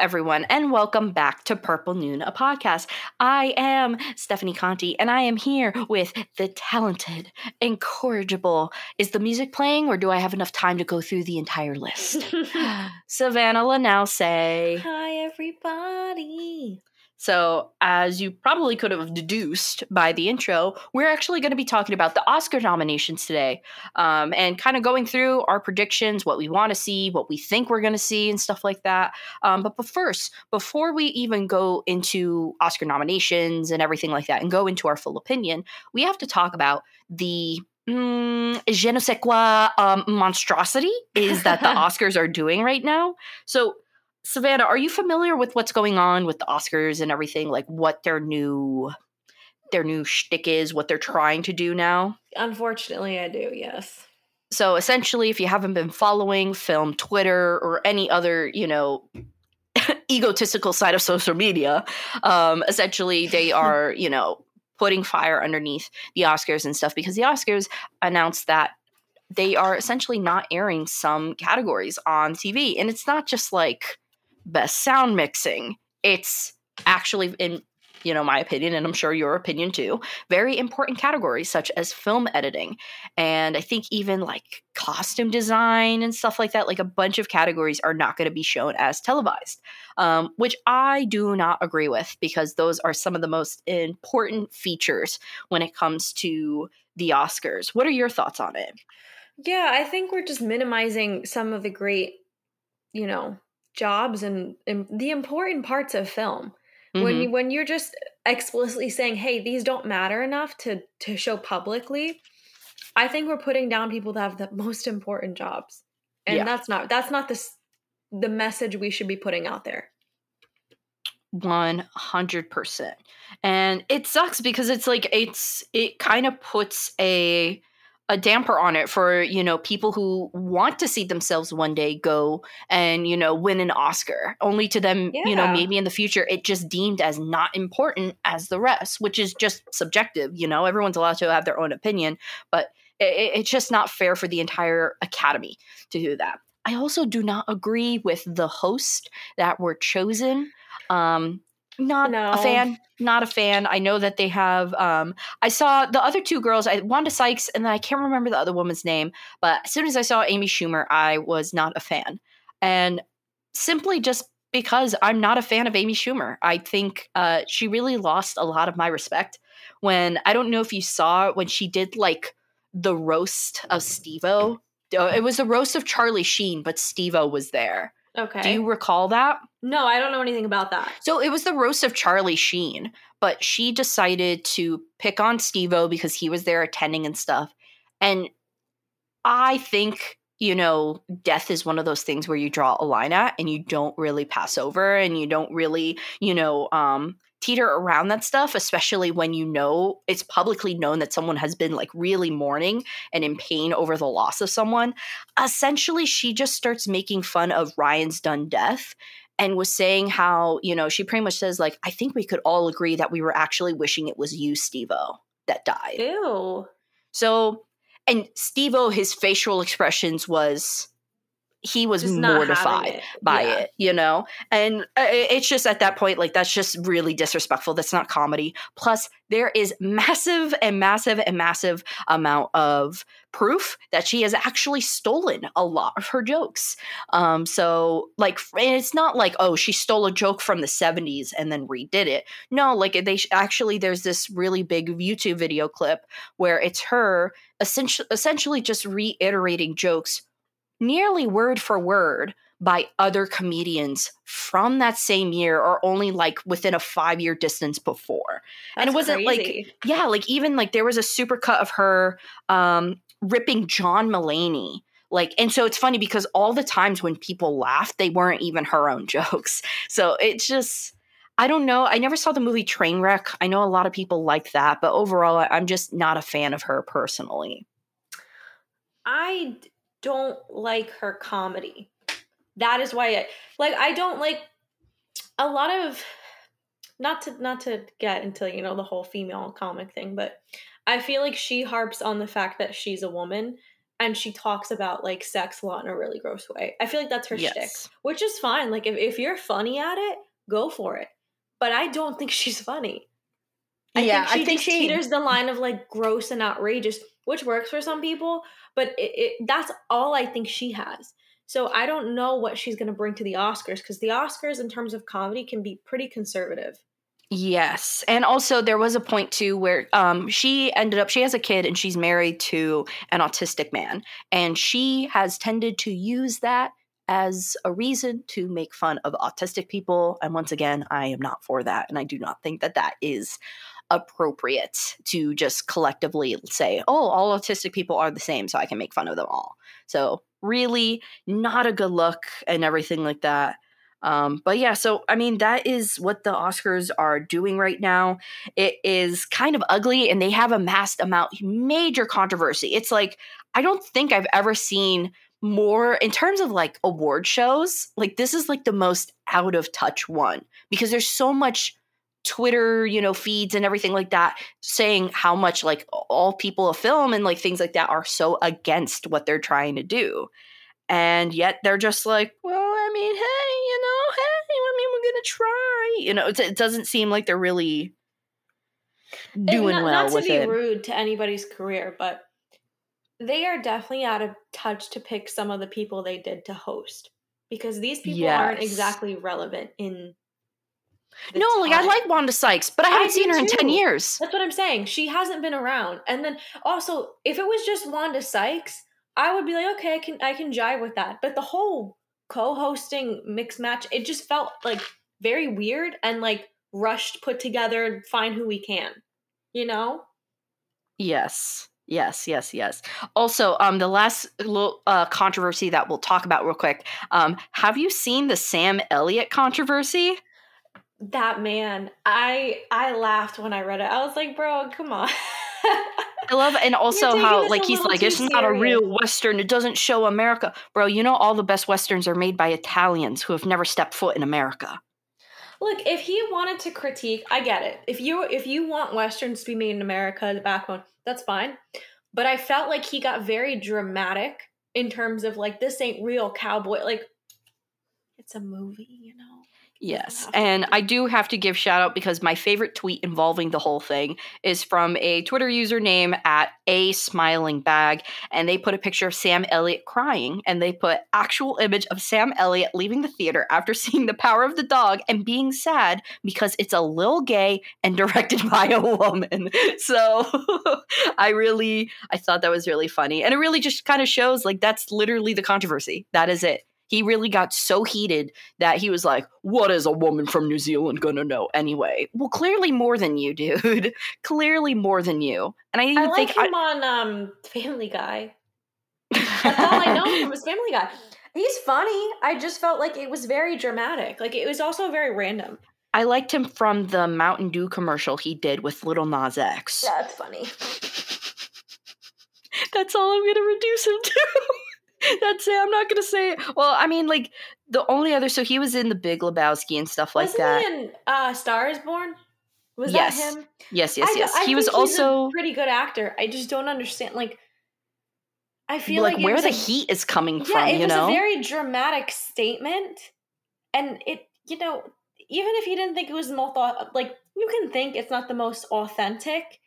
everyone, and welcome back to Purple Noon, a podcast. I am Stephanie Conti, and I am here with the talented, incorrigible, is the music playing, or do I have enough time to go through the entire list? Savannah Lanauce. Hi, everybody. So, as you probably could have deduced by the intro, we're actually going to be talking about the Oscar nominations today, and kind of going through our predictions, what we want to see, what we think we're going to see, and stuff like that. But first, before we even go into Oscar nominations and everything like that, and go into our full opinion, we have to talk about the je ne sais quoi monstrosity is that the Oscars are doing right now. So, Savannah, are you familiar with what's going on with the Oscars and everything? Like what their new shtick is, what they're trying to do now? Unfortunately, I do, yes. So essentially, if you haven't been following film Twitter or any other, egotistical side of social media, essentially they are, putting fire underneath the Oscars and stuff because the Oscars announced that they are essentially not airing some categories on TV. And it's not just like best sound mixing. It's actually, in my opinion, and I'm sure your opinion too, very important categories such as film editing. And I think even like costume design and stuff like that, like a bunch of categories are not going to be shown as televised, which I do not agree with because those are some of the most important features when it comes to the Oscars. What are your thoughts on it? Yeah, I think we're just minimizing some of the great, jobs and the important parts of film. Mm-hmm. When you're just explicitly saying, hey, these don't matter enough to show publicly, I think we're putting down people that have the most important jobs. And yeah, that's not the message we should be putting out there. 100%. And it sucks because it's like it kind of puts a damper on it for, people who want to see themselves one day go and, win an Oscar, only to them, yeah, maybe in the future, it just deemed as not important as the rest, which is just subjective. Everyone's allowed to have their own opinion, but it's just not fair for the entire Academy to do that. I also do not agree with the hosts that were chosen. Not a fan. I know that they have, I saw the other two girls, Wanda Sykes, and then I can't remember the other woman's name, but as soon as I saw Amy Schumer, I was not a fan. And simply just because I'm not a fan of Amy Schumer. I think she really lost a lot of my respect when, I don't know if you saw, when she did like the roast of Steve-O. It was the roast of Charlie Sheen, but Steve-O was there. Okay. Do you recall that? No, I don't know anything about that. So it was the roast of Charlie Sheen, but she decided to pick on Steve-O because he was there attending and stuff. And I think, death is one of those things where you draw a line at and you don't really pass over and you don't really, teeter around that stuff, especially when it's publicly known that someone has been like really mourning and in pain over the loss of someone. Essentially, she just starts making fun of Ryan's Dunn death and was saying how, she pretty much says like, I think we could all agree that we were actually wishing it was you, Steve-O, that died. Ew. So, and Steve-O, his facial expressions was, he was just mortified by it, And it's just at that point, like, that's just really disrespectful. That's not comedy. Plus, there is massive and massive and massive amount of proof that she has actually stolen a lot of her jokes. So, like, and it's not like, oh, she stole a joke from the 70s and then redid it. No, like, they actually, there's this really big YouTube video clip where it's her essentially just reiterating jokes nearly word for word by other comedians from that same year or only like within a 5-year distance before. That's and it wasn't crazy. Like, yeah, like even like there was a supercut of her ripping John Mulaney. Like, and so it's funny because all the times when people laughed, they weren't even her own jokes. So it's just, I don't know. I never saw the movie Trainwreck. I know a lot of people like that, but overall, I'm just not a fan of her personally. I don't like her comedy. That is why I don't like a lot of, not to get into, the whole female comic thing, but I feel like she harps on the fact that she's a woman And she talks about, like, sex a lot in a really gross way. I feel like that's her shtick, which is fine. Like, if you're funny at it, go for it. But I don't think she's funny. I think she teeters the line of, like, gross and outrageous, which works for some people. But that's all I think she has. So I don't know what she's going to bring to the Oscars, because the Oscars, in terms of comedy, can be pretty conservative. Yes. And also there was a point too where she has a kid and she's married to an autistic man, and she has tended to use that as a reason to make fun of autistic people. And once again, I am not for that. And I do not think that that is appropriate to just collectively say, oh, all autistic people are the same, so I can make fun of them all. So really not a good look and everything like that. But yeah, so I mean, that is what the Oscars are doing right now. It is kind of ugly, and they have amassed major controversy. It's like, I don't think I've ever seen more in terms of, like, award shows. Like, this is, like, the most out of touch one, because there's so much Twitter, feeds and everything like that saying how much, like, all people of film and, like, things like that are so against what they're trying to do. And yet they're just like, well, I mean, we're going to try. It doesn't seem like they're really doing well with it. Not to be rude to anybody's career, but they are definitely out of touch to pick some of the people they did to host, because these people aren't exactly relevant in the time. Like, I like Wanda Sykes, but I haven't seen her in 10 years. That's what I'm saying. She hasn't been around. And then also, if it was just Wanda Sykes, I would be like, okay, I can jive with that. But the whole co-hosting mix match, it just felt like very weird and, like, rushed, put together, find who we can, Yes. Also, the last little controversy that we'll talk about real quick. Have you seen the Sam Elliott controversy? That man, I laughed when I read it. I was like, bro, come on. I love, and also how, like, he's like, it's not a real Western. It doesn't show America. Bro, all the best Westerns are made by Italians who have never stepped foot in America. Look, if he wanted to critique, I get it. If you want Westerns to be made in America, the backbone, that's fine. But I felt like he got very dramatic in terms of, like, this ain't real cowboy. Like, it's a movie, Yes, and I do have to give shout out, because my favorite tweet involving the whole thing is from a Twitter username @asmilingbag, and they put a picture of Sam Elliott crying, and they put actual image of Sam Elliott leaving the theater after seeing The Power of the Dog and being sad because it's a little gay and directed by a woman. So I thought that was really funny, and it really just kind of shows, like, that's literally the controversy. That is it. He really got so heated that he was like, what is a woman from New Zealand going to know anyway? Well, clearly more than you, dude. Clearly more than you. And I like him on Family Guy. That's all I know him was Family Guy. He's funny. I just felt like it was very dramatic. Like, it was also very random. I liked him from the Mountain Dew commercial he did with Little Nas X. Yeah, that's funny. That's all I'm going to reduce him to. That's it. I'm not going to say it. Well, I mean, like, the only other... So he was in The Big Lebowski and stuff like that. Wasn't he in Star is Born? Was that him? Yes. I was also... a pretty good actor. I just don't understand. Like, I feel like where the heat is coming from, it was a very dramatic statement. And it, even if you didn't think it was the most... Like, you can think it's not the most authentic,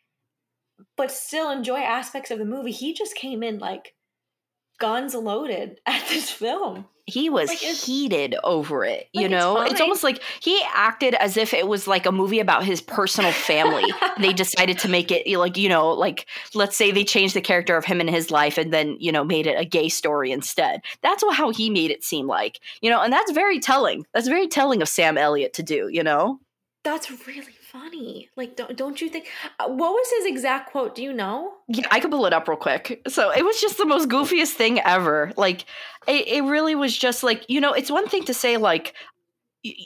but still enjoy aspects of the movie. He just came in, like... guns loaded at this film. He was heated over it, It's almost like he acted as if it was like a movie about his personal family. They decided to make it like, like, let's say they changed the character of him in his life and then, made it a gay story instead. That's how he made it seem like, and that's very telling. That's very telling of Sam Elliott to do, That's really funny. Like, don't you think? What was his exact quote? Do you know? Yeah, I could pull it up real quick. So it was just the most goofiest thing ever. Like, it really was just like, it's one thing to say, like,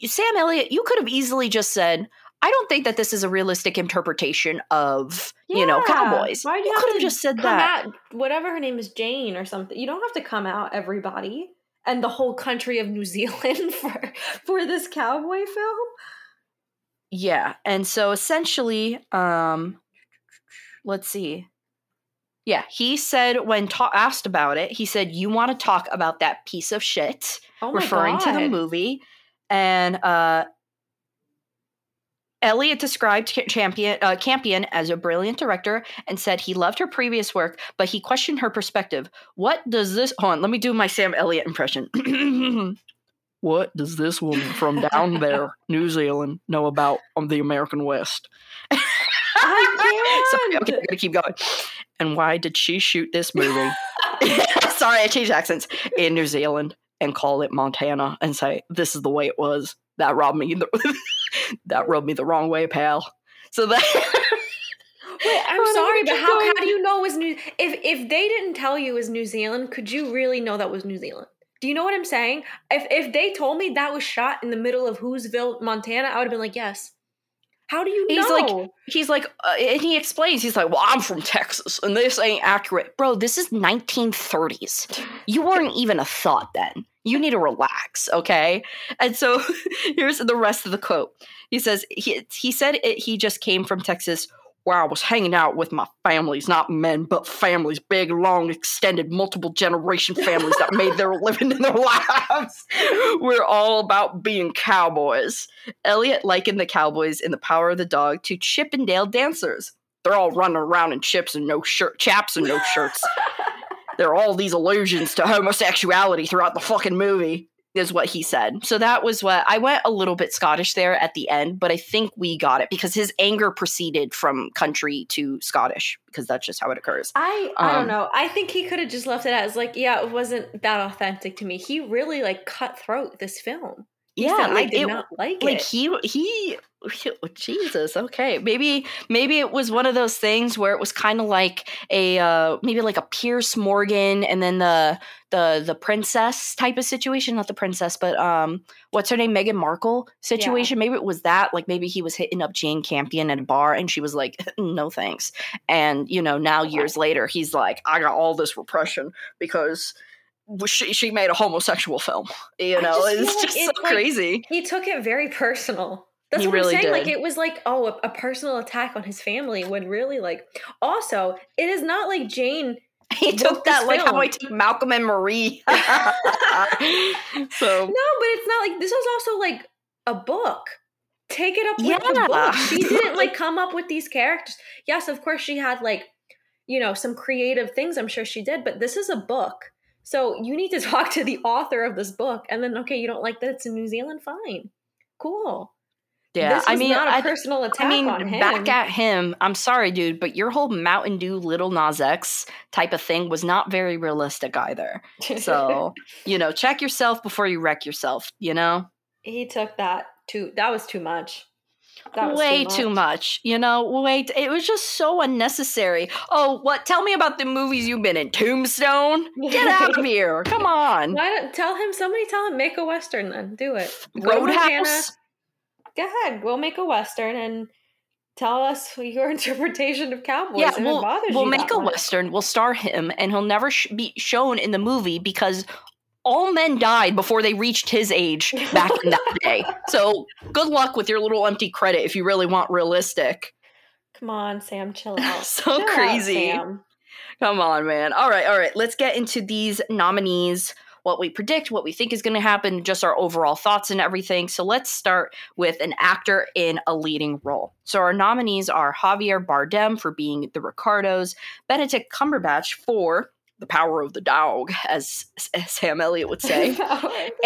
Sam Elliott, you could have easily just said, I don't think that this is a realistic interpretation of, cowboys. Why you could have just said that. Whatever her name is, Jane or something. You don't have to come out everybody and the whole country of New Zealand for this cowboy film. Yeah, and so essentially, let's see. Yeah, he said when asked about it, he said, "You want to talk about that piece of shit," referring to the movie. And Elliott described Campion as a brilliant director and said he loved her previous work, but he questioned her perspective. What does this... Hold on, let me do my Sam Elliott impression. What does this woman from down there, New Zealand, know about the American West? I can't. Sorry, okay, I'm going to keep going. And why did she shoot this movie? Sorry, I changed accents. In New Zealand and call it Montana and say, this is the way it was. That robbed me. That rubbed me the wrong way, pal. So that. Wait, I'm sorry, but how do you know it was New? If they didn't tell you it was New Zealand, could you really know that was New Zealand? Do you know what I'm saying? If they told me that was shot in the middle of Hoosville, Montana, I would have been like, yes. How do you know? And he explains, he's like, well, I'm from Texas, and this ain't accurate. Bro, this is 1930s. You weren't even a thought then. You need to relax, okay? And so here's the rest of the quote. He says, he just came from Texas where I was hanging out with my families, not men, but families, big, long, extended, multiple generation families that made their living in their lives. We're all about being cowboys. Elliott likened the cowboys in The Power of the Dog to Chippendale dancers. They're all running around in chaps and no shirts. There are all these allusions to homosexuality throughout the fucking movie, is what he said. So that was what I went a little bit Scottish there at the end, but I think we got it because his anger proceeded from country to Scottish because that's just how it occurs. I don't know. I think he could have just left it as like, yeah, it wasn't that authentic to me. He really like cut throat this film. Yeah, like, I did not like it. Like he Jesus, okay. Maybe it was one of those things where it was kind of like a maybe like a Piers Morgan and then the princess type of situation, not the princess, but what's her name, Meghan Markle situation. Yeah. Maybe it was that, like maybe he was hitting up Jane Campion at a bar and she was like, no thanks. And you know, now years later he's like, I got all this repression because she made a homosexual film, you know. It's crazy. He took it very personal. That's what I'm saying. Like it was like, oh, a personal attack on his family. When really, like, also, it is not like Jane. He took that like how I took Malcolm and Marie. So no, but it's not like this was also like a book. Take it up with the book. She didn't like come up with these characters. Yes, of course she had like, you know, some creative things. I'm sure she did, but this is a book. So you need to talk to the author of this book, and then, okay, you don't like that it's in New Zealand? Fine. Cool. Yeah, this was not a personal attack on him. Back at him, I'm sorry, dude, but your whole Mountain Dew Little Nas X type of thing was not very realistic either. So, you know, check yourself before you wreck yourself, you know? He took that was too much. Way too much, you know. It was just so unnecessary. Oh, what? Tell me about the movies you've been in. Tombstone? Get out of here! Come on. Tell him make a western then. Do it. Roadhouse. Go ahead. We'll make a western and tell us your interpretation of cowboys. Yeah, it bothers you. We'll make a western. We'll star him, and he'll never be shown in the movie because all men died before they reached his age back in that day. So good luck with your little empty credit if you really want realistic. Come on, Sam, chill out. So chill crazy. Out, Sam. Come on, man. All right. Let's get into these nominees, what we predict, what we think is going to happen, just our overall thoughts and everything. So let's start with an actor in a leading role. So our nominees are Javier Bardem for Being the Ricardos, Benedict Cumberbatch for The Power of the Dog, as Sam Elliott would say.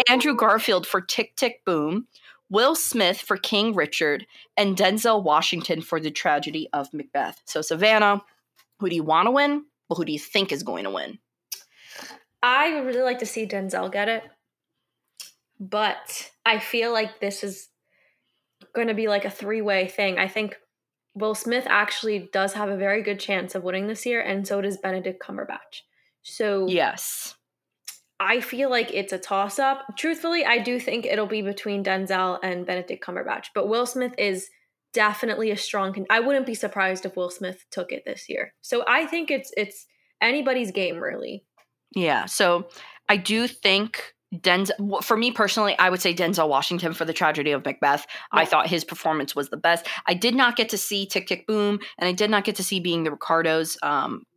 Andrew Garfield for Tick, Tick, Boom. Will Smith for King Richard. And Denzel Washington for The Tragedy of Macbeth. So, Savannah, who do you want to win? Well, who do you think is going to win? I would really like to see Denzel get it. But I feel like this is going to be like a three-way thing. I think Will Smith actually does have a very good chance of winning this year, and so does Benedict Cumberbatch. So yes, I feel like it's a toss-up. Truthfully, I do think it'll be between Denzel and Benedict Cumberbatch, but Will Smith is definitely a strong I wouldn't be surprised if Will Smith took it this year. So I think it's anybody's game, really. Yeah, so I do think Denzel, for me personally, I would say Denzel Washington for The Tragedy of Macbeth. Yeah. I thought his performance was the best. I did not get to see Tick, Tick, Boom, and I did not get to see Being the Ricardos.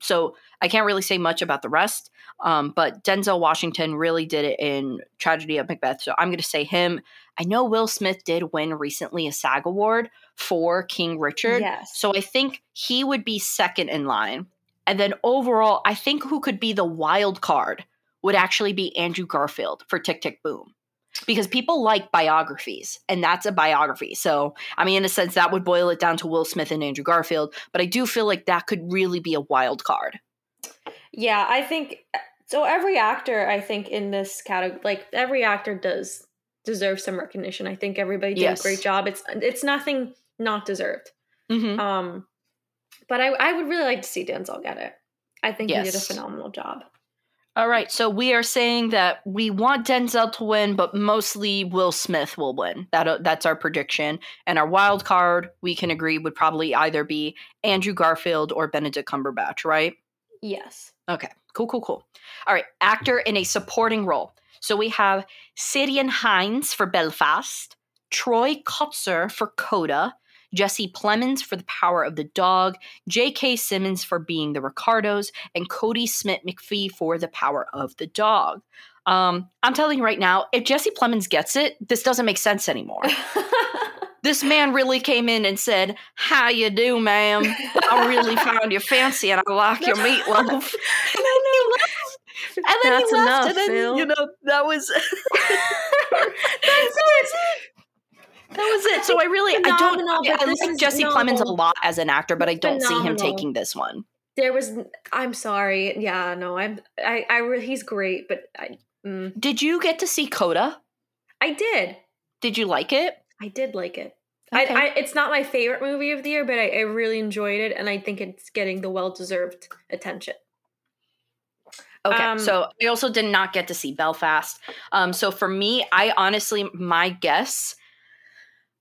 So I can't really say much about the rest, but Denzel Washington really did it in Tragedy of Macbeth, so I'm going to say him. I know Will Smith did win recently a SAG award for King Richard, yes. So I think he would be second in line. And then overall, I think who could be the wild card would actually be Andrew Garfield for Tick, Tick, Boom. Because people like biographies, and that's a biography. So, I mean, in a sense, that would boil it down to Will Smith and Andrew Garfield. But I do feel like that could really be a wild card. Yeah, I think – so every actor, I think, in this category – like, every actor does deserve some recognition. I think everybody did yes. a great job. It's nothing not deserved. Mm-hmm. But I would really like to see Denzel get it. I think yes. he did a phenomenal job. All right, so we are saying that we want Denzel to win, but mostly Will Smith will win. That's our prediction. And our wild card, we can agree, would probably either be Andrew Garfield or Benedict Cumberbatch, right? Yes. Okay, cool. All right, actor in a supporting role. So we have Ciarán Hinds for Belfast, Troy Kotsur for Coda, Jesse Plemons for The Power of the Dog, J.K. Simmons for Being the Ricardos, and Cody Smit-McPhee for The Power of the Dog. I'm telling you right now, if Jesse Plemons gets it, this doesn't make sense anymore. This man really came in and said, "How you do, ma'am? I really found you fancy, and I like your meatloaf." And then that's he left, enough, and then, Phil. You know, that was... That was it. So I really, I like Jesse Plemons a lot as an actor, but I don't see him taking this one. I'm sorry. Yeah, no, he's great, but Did you get to see Coda? I did. Did you like it? I did like it. Okay. It's not my favorite movie of the year, but I really enjoyed it, and I think it's getting the well-deserved attention. Okay, so I also did not get to see Belfast. So for me, my guess...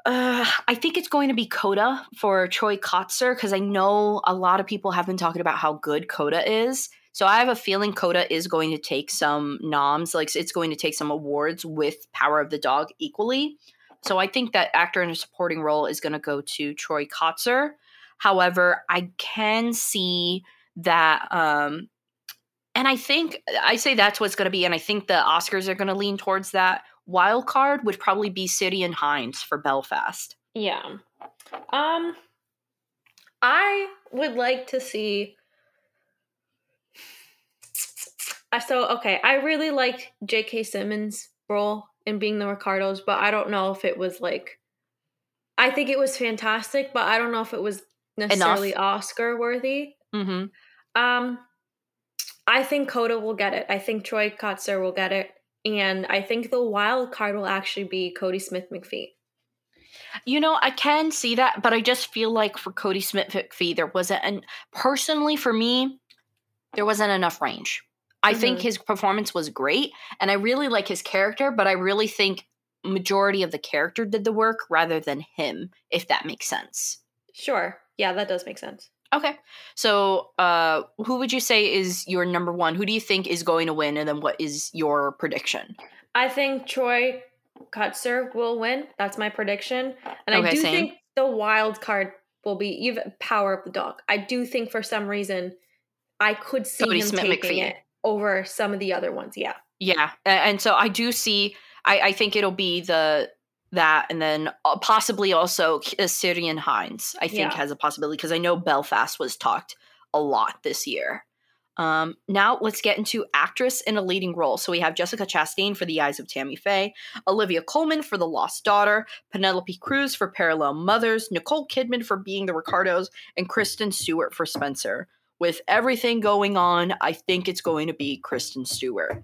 I think it's going to be Coda for Troy Kotsur, because I know a lot of people have been talking about how good Coda is. So I have a feeling Coda is going to take some noms, like it's going to take some awards with Power of the Dog equally. So I think that actor in a supporting role is going to go to Troy Kotsur. However, I can see that, and I say that's what's going to be, and I think the Oscars are going to lean towards that. Wild card would probably be Ciarán Hinds for Belfast. Yeah. I would like to see... I really liked J.K. Simmons' role in Being the Ricardos, but I don't know if it was like... I think it was fantastic, but I don't know if it was necessarily Oscar-worthy. Mm-hmm. I think Coda will get it. I think Troy Kotsur will get it. And I think the wild card will actually be Cody Smit-McPhee. You know, I can see that, but I just feel like for Cody Smit-McPhee, there wasn't enough range. I think his performance was great, and I really like his character, but I really think majority of the character did the work rather than him, if that makes sense. Sure. Yeah, that does make sense. Okay. So who would you say is your number one? Who do you think is going to win? And then what is your prediction? I think Troy Kotsur will win. That's my prediction. And okay, think the wild card will be even Power of the Dog. I do think for some reason I could see Cody him Smith-McPhee. Taking it over some of the other ones. Yeah. Yeah. And so I do see – I think it'll be that and then possibly also Ciarán Hinds, I think, has a possibility because I know Belfast was talked a lot this year. Now let's get into actress in a leading role. So we have Jessica Chastain for The Eyes of Tammy Faye, Olivia Colman for The Lost Daughter, Penelope Cruz for Parallel Mothers, Nicole Kidman for Being the Ricardos, and Kristen Stewart for Spencer. With everything going on, I think it's going to be Kristen Stewart.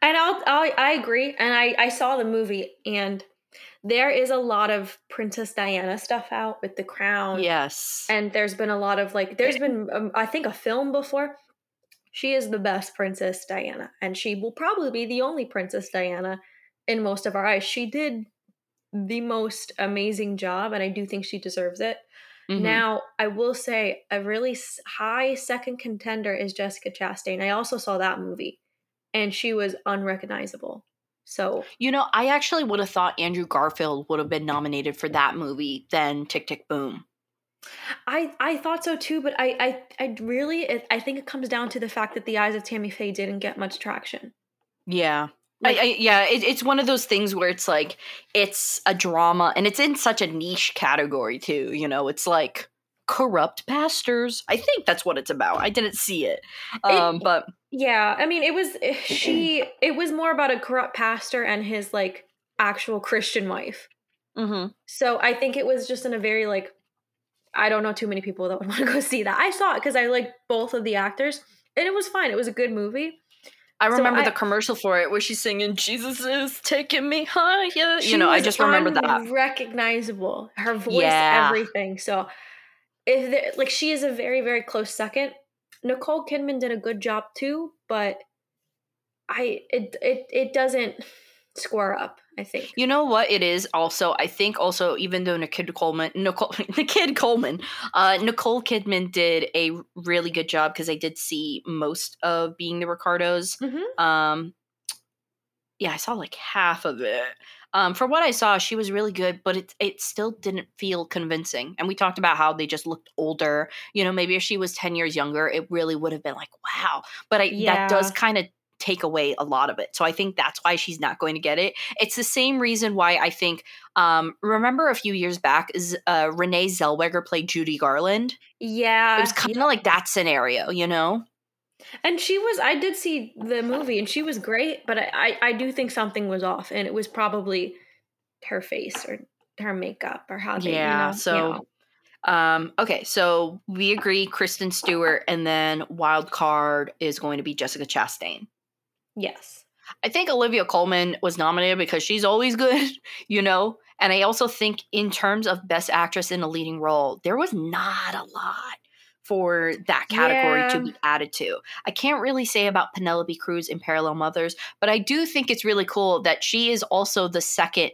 And I agree. And I saw the movie and... There is a lot of Princess Diana stuff out with The Crown. Yes. And there's been a lot of I think a film before. She is the best Princess Diana. And she will probably be the only Princess Diana in most of our eyes. She did the most amazing job. And I do think she deserves it. Mm-hmm. Now, I will say a really high second contender is Jessica Chastain. I also saw that movie. And she was unrecognizable. So, you know, I actually would have thought Andrew Garfield would have been nominated for that movie than Tick, Tick, Boom. I thought so too, but I think it comes down to the fact that The Eyes of Tammy Faye didn't get much traction. Yeah. Like, it's one of those things where it's like, it's a drama and it's in such a niche category too, you know, it's like corrupt pastors. I think that's what it's about. I didn't see it. But yeah, I mean, it was more about a corrupt pastor and his like actual Christian wife. Mm-hmm. So I think it was just in a very like, I don't know too many people that would want to go see that. I saw it because I liked both of the actors and it was fine. It was a good movie. I remember the commercial for it where she's singing, "Jesus is taking me higher." You know, I just remember that. Recognizable. Her voice, everything. So if there, like, she is a very, very close second. Nicole Kidman did a good job too, but it doesn't square up, I think. You know what it is also? I think also, even though Nicole Kidman did a really good job, because I did see most of Being the Ricardos. Mm-hmm. I saw like half of it. For what I saw, she was really good, but it still didn't feel convincing. And we talked about how they just looked older. You know, maybe if she was 10 years younger, it really would have been like, wow. But that does kind of take away a lot of it. So I think that's why she's not going to get it. It's the same reason why I think, remember a few years back, Renee Zellweger played Judy Garland? Yeah. It was kind of like that scenario, you know? And I did see the movie and she was great, but I do think something was off, and it was probably her face or her makeup or how they, okay, so we agree Kristen Stewart, and then wild card is going to be Jessica Chastain. Yes. I think Olivia Colman was nominated because she's always good, you know? And I also think in terms of Best Actress in a Leading Role, there was not a lot for that category to be added to. I can't really say about Penelope Cruz in Parallel Mothers, but I do think it's really cool that she is also the second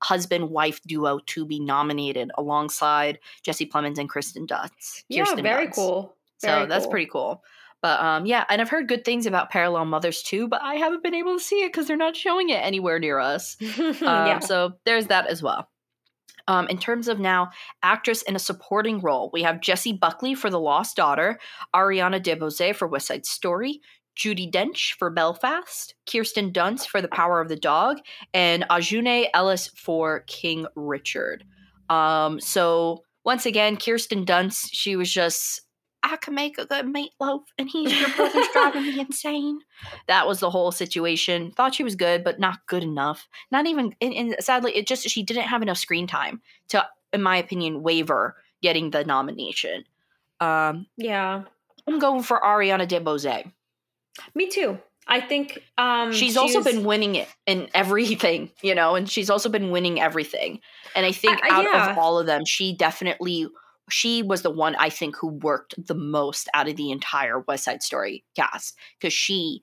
husband-wife duo to be nominated alongside Jesse Plemons and Kristen Dunst. Yeah, Kirsten very Dunst. Cool. Very so that's cool. Pretty cool. But and I've heard good things about Parallel Mothers too, but I haven't been able to see it because they're not showing it anywhere near us. So there's that as well. In terms of now, actress in a supporting role, we have Jessie Buckley for The Lost Daughter, Ariana DeBose for West Side Story, Judi Dench for Belfast, Kirsten Dunst for The Power of the Dog, and Ajune Ellis for King Richard. So once again, Kirsten Dunst, she was just, I can make a good meatloaf and he's your brother's driving me insane. That was the whole situation. Thought she was good, but not good enough. Not even, and sadly, it just, she didn't have enough screen time to, in my opinion, waver getting the nomination. I'm going for Ariana DeBose. Me too. I think she's also been winning it in everything, you know, and she's also been winning everything. And I think out of all of them, she was the one I think who worked the most out of the entire West Side Story cast, because she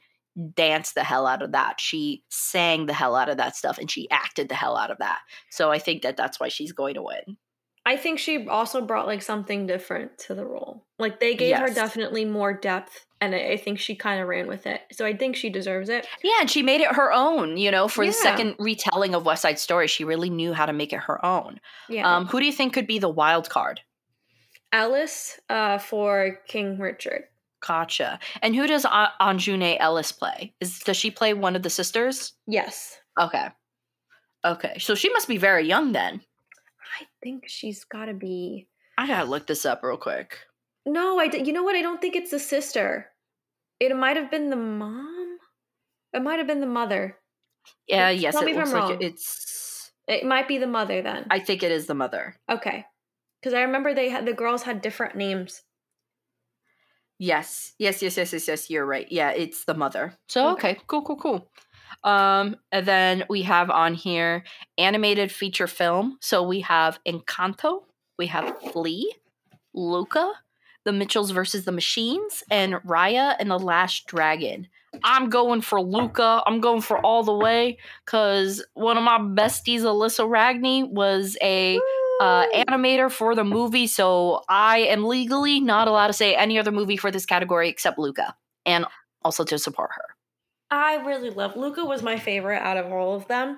danced the hell out of that. She sang the hell out of that stuff, and she acted the hell out of that. So I think that's why she's going to win. I think she also brought like something different to the role. Like they gave her definitely more depth, and I think she kind of ran with it. So I think she deserves it. Yeah, and she made it her own, you know, for the second retelling of West Side Story. She really knew how to make it her own. Yeah. Who do you think could be the wild card? Ellis for King Richard. Gotcha. And who does Anjune Ellis play? Does she play one of the sisters? Yes. Okay. So she must be very young then. I think she's got to be... I got to look this up real quick. No, you know what? I don't think it's the sister. It might have been the mom. It might have been the mother. Yeah, yes. Tell me if I'm wrong. It might be the mother then. I think it is the mother. Okay. Because I remember the girls had different names. Yes. You're right. Yeah, it's the mother. So, okay. Cool. And then we have on here animated feature film. So we have Encanto, we have Flea, Luca, The Mitchells versus the Machines, and Raya and the Last Dragon. I'm going for Luca. I'm going for all the way, because one of my besties, Alyssa Ragney, was a animator for the movie. So I am legally not allowed to say any other movie for this category except Luca, and also to support her. I really love Luca. Was my favorite out of all of them.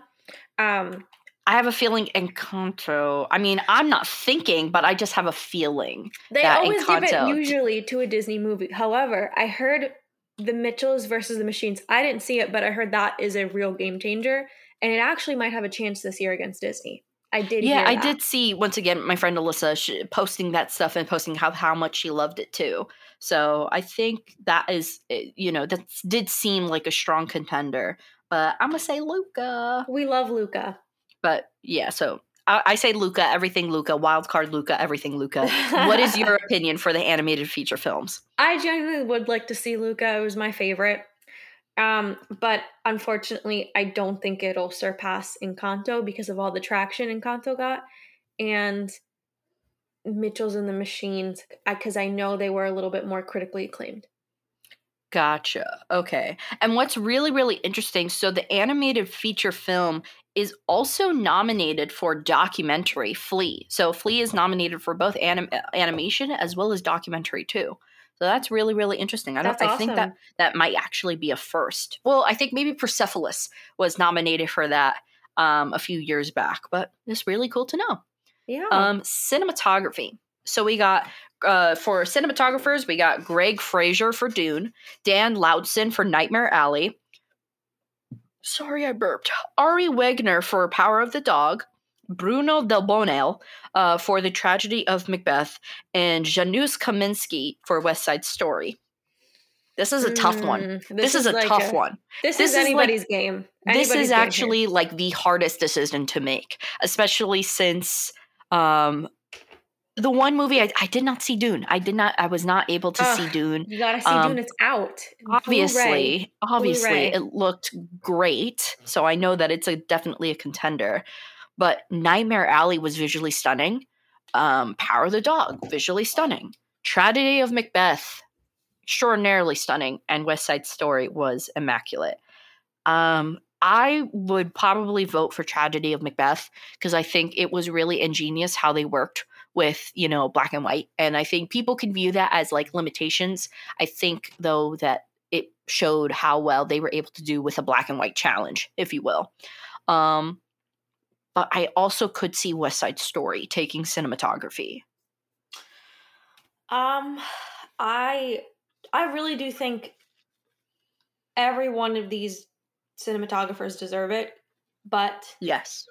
I have a feeling Encanto. I mean, I'm not thinking, but I just have a feeling. They always Encanto give it usually to a Disney movie. However, I heard The Mitchells versus the Machines. I didn't see it, but I heard that is a real game changer, and it actually might have a chance this year against Disney. I did. Yeah, I did see once again my friend Alyssa posting that stuff and posting how much she loved it too. So I think that is, you know, that did seem like a strong contender. But I'm gonna say Luca. We love Luca. But yeah, so I say Luca, everything Luca, wildcard Luca, everything Luca. What is your opinion for the animated feature films? I genuinely would like to see Luca. It was my favorite. But unfortunately, I don't think it'll surpass Encanto because of all the traction Encanto got. And Mitchells and the Machines, because I know they were a little bit more critically acclaimed. Gotcha. Okay. And what's really, really interesting, so the animated feature film is also nominated for documentary, Flea. So Flea is nominated for both animation as well as documentary too. So that's really, really interesting. I think that might actually be a first. Well, I think maybe Persepolis was nominated for that a few years back, but it's really cool to know. Yeah. Cinematography. So we got for cinematographers, we got Greg Fraser for Dune, Dan Lautzen for Nightmare Alley. Sorry, I burped. Ari Wegner for Power of the Dog, Bruno Del Bonel for The Tragedy of Macbeth, and Janusz Kaminski for West Side Story. This is a tough one. This is a tough one. This is anybody's game. This is actually the hardest decision to make, especially since the one movie I did not see Dune. I was not able to see Dune. You gotta see Dune. It's out. Obviously, it looked great. So I know that it's definitely a contender. But Nightmare Alley was visually stunning. Power of the Dog, visually stunning. Tragedy of Macbeth, extraordinarily stunning. And West Side Story was immaculate. I would probably vote for Tragedy of Macbeth because I think it was really ingenious how they worked with, you know, black and white. And I think people can view that as like limitations. I think, though, that it showed how well they were able to do with a black and white challenge, if you will. But I also could see West Side Story taking cinematography. I really do think every one of these cinematographers deserve it, but yes,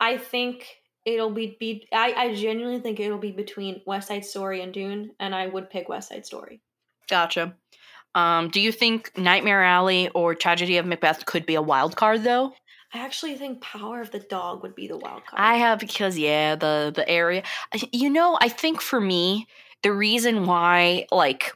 I think it'll be I genuinely think it'll be between West Side Story and Dune, and I would pick West Side Story. Gotcha. Do you think Nightmare Alley or Tragedy of Macbeth could be a wild card though? I actually think Power of the Dog would be the wild card. I have because, yeah, the area. You know, I think for me, the reason why, like,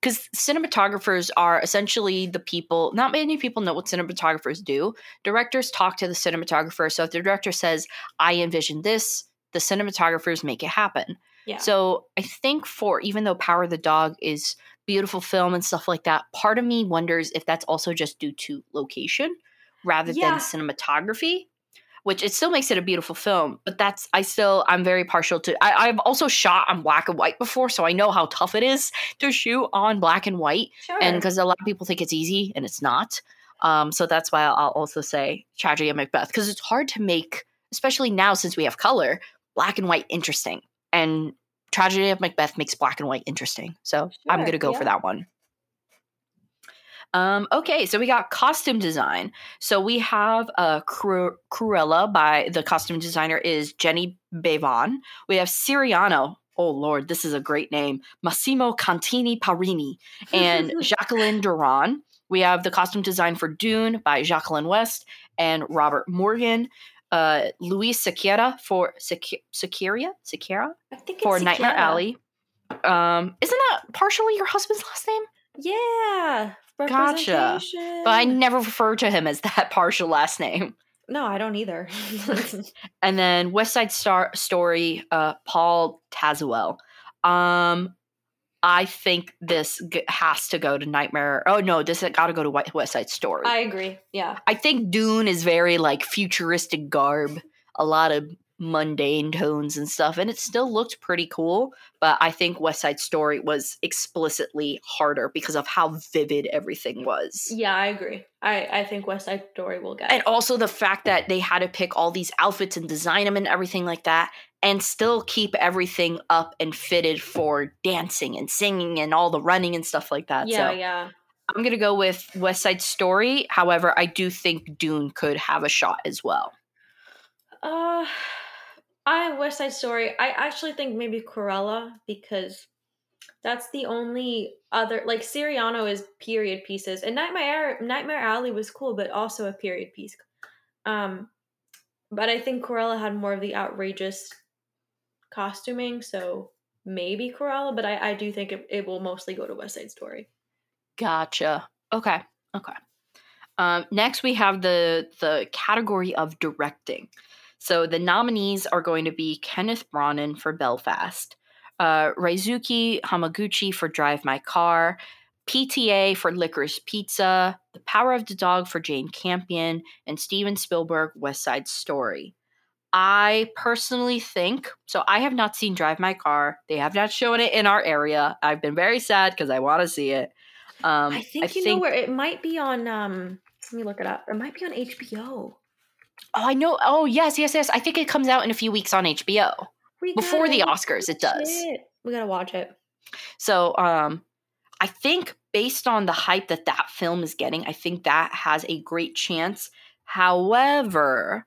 because cinematographers are essentially the people, not many people know what cinematographers do. Directors talk to the cinematographer. So if the director says, I envision this, the cinematographers make it happen. Yeah. So I think even though Power of the Dog is beautiful film and stuff like that, part of me wonders if that's also just due to location rather than cinematography, which it still makes it a beautiful film, but I'm very partial to. I've also shot on black and white before, so I know how tough it is to shoot on black and white, and because a lot of people think it's easy, and it's not. So that's why I'll also say Tragedy of Macbeth, because it's hard to make, especially now since we have color, black and white interesting, and Tragedy of Macbeth makes black and white interesting, so I'm going to go for that one. Okay, so we got costume design. So we have Cruella by the costume designer is Jenny Bavon. We have Ciriano. Oh, Lord, this is a great name. Massimo Contini Parini and Jacqueline Duran. We have the costume design for Dune by Jacqueline West and Robert Morgan. Luis Sequeira for Nightmare Alley. Isn't that partially your husband's last name? Yeah. Gotcha. But I never refer to him as that partial last name. No, I don't either. And then West Side Story, Paul Tazewell. I think this has to go to Nightmare. Oh, no, this got to go to West Side Story. I agree. Yeah. I think Dune is very, like, futuristic garb. A lot of mundane tones and stuff, and it still looked pretty cool, but I think West Side Story was explicitly harder because of how vivid everything was. Yeah, I agree. I think West Side Story will get it. And also the fact that they had to pick all these outfits and design them and everything like that, and still keep everything up and fitted for dancing and singing and all the running and stuff like that. Yeah, so yeah. I'm going to go with West Side Story. However, I do think Dune could have a shot as well. West Side Story. I actually think maybe Cruella, because that's the only other, like, Ciarán is period pieces, and Nightmare Alley was cool, but also a period piece. But I think Cruella had more of the outrageous costuming, so maybe Cruella, but I do think it will mostly go to West Side Story. Gotcha. Okay. Next we have the category of directing. So the nominees are going to be Kenneth Branagh for Belfast, Ryuzuki Hamaguchi for Drive My Car, PTA for Licorice Pizza, The Power of the Dog for Jane Campion, and Steven Spielberg, West Side Story. I personally think, so I have not seen Drive My Car. They have not shown it in our area. I've been very sad because I want to see it. I think know where it might be on, let me look it up. It might be on HBO. Oh, I know. Oh, yes. I think it comes out in a few weeks on HBO. Before the Oscars, it does. We gotta watch it. So, I think based on the hype that film is getting, I think that has a great chance. However,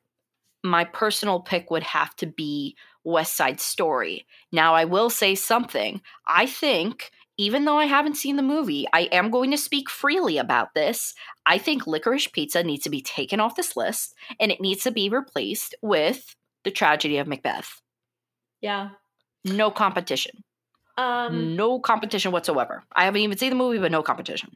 my personal pick would have to be West Side Story. Now, I will say something. I think, even though I haven't seen the movie, I am going to speak freely about this. I think Licorice Pizza needs to be taken off this list, and it needs to be replaced with The Tragedy of Macbeth. Yeah. No competition. No competition whatsoever. I haven't even seen the movie, but no competition.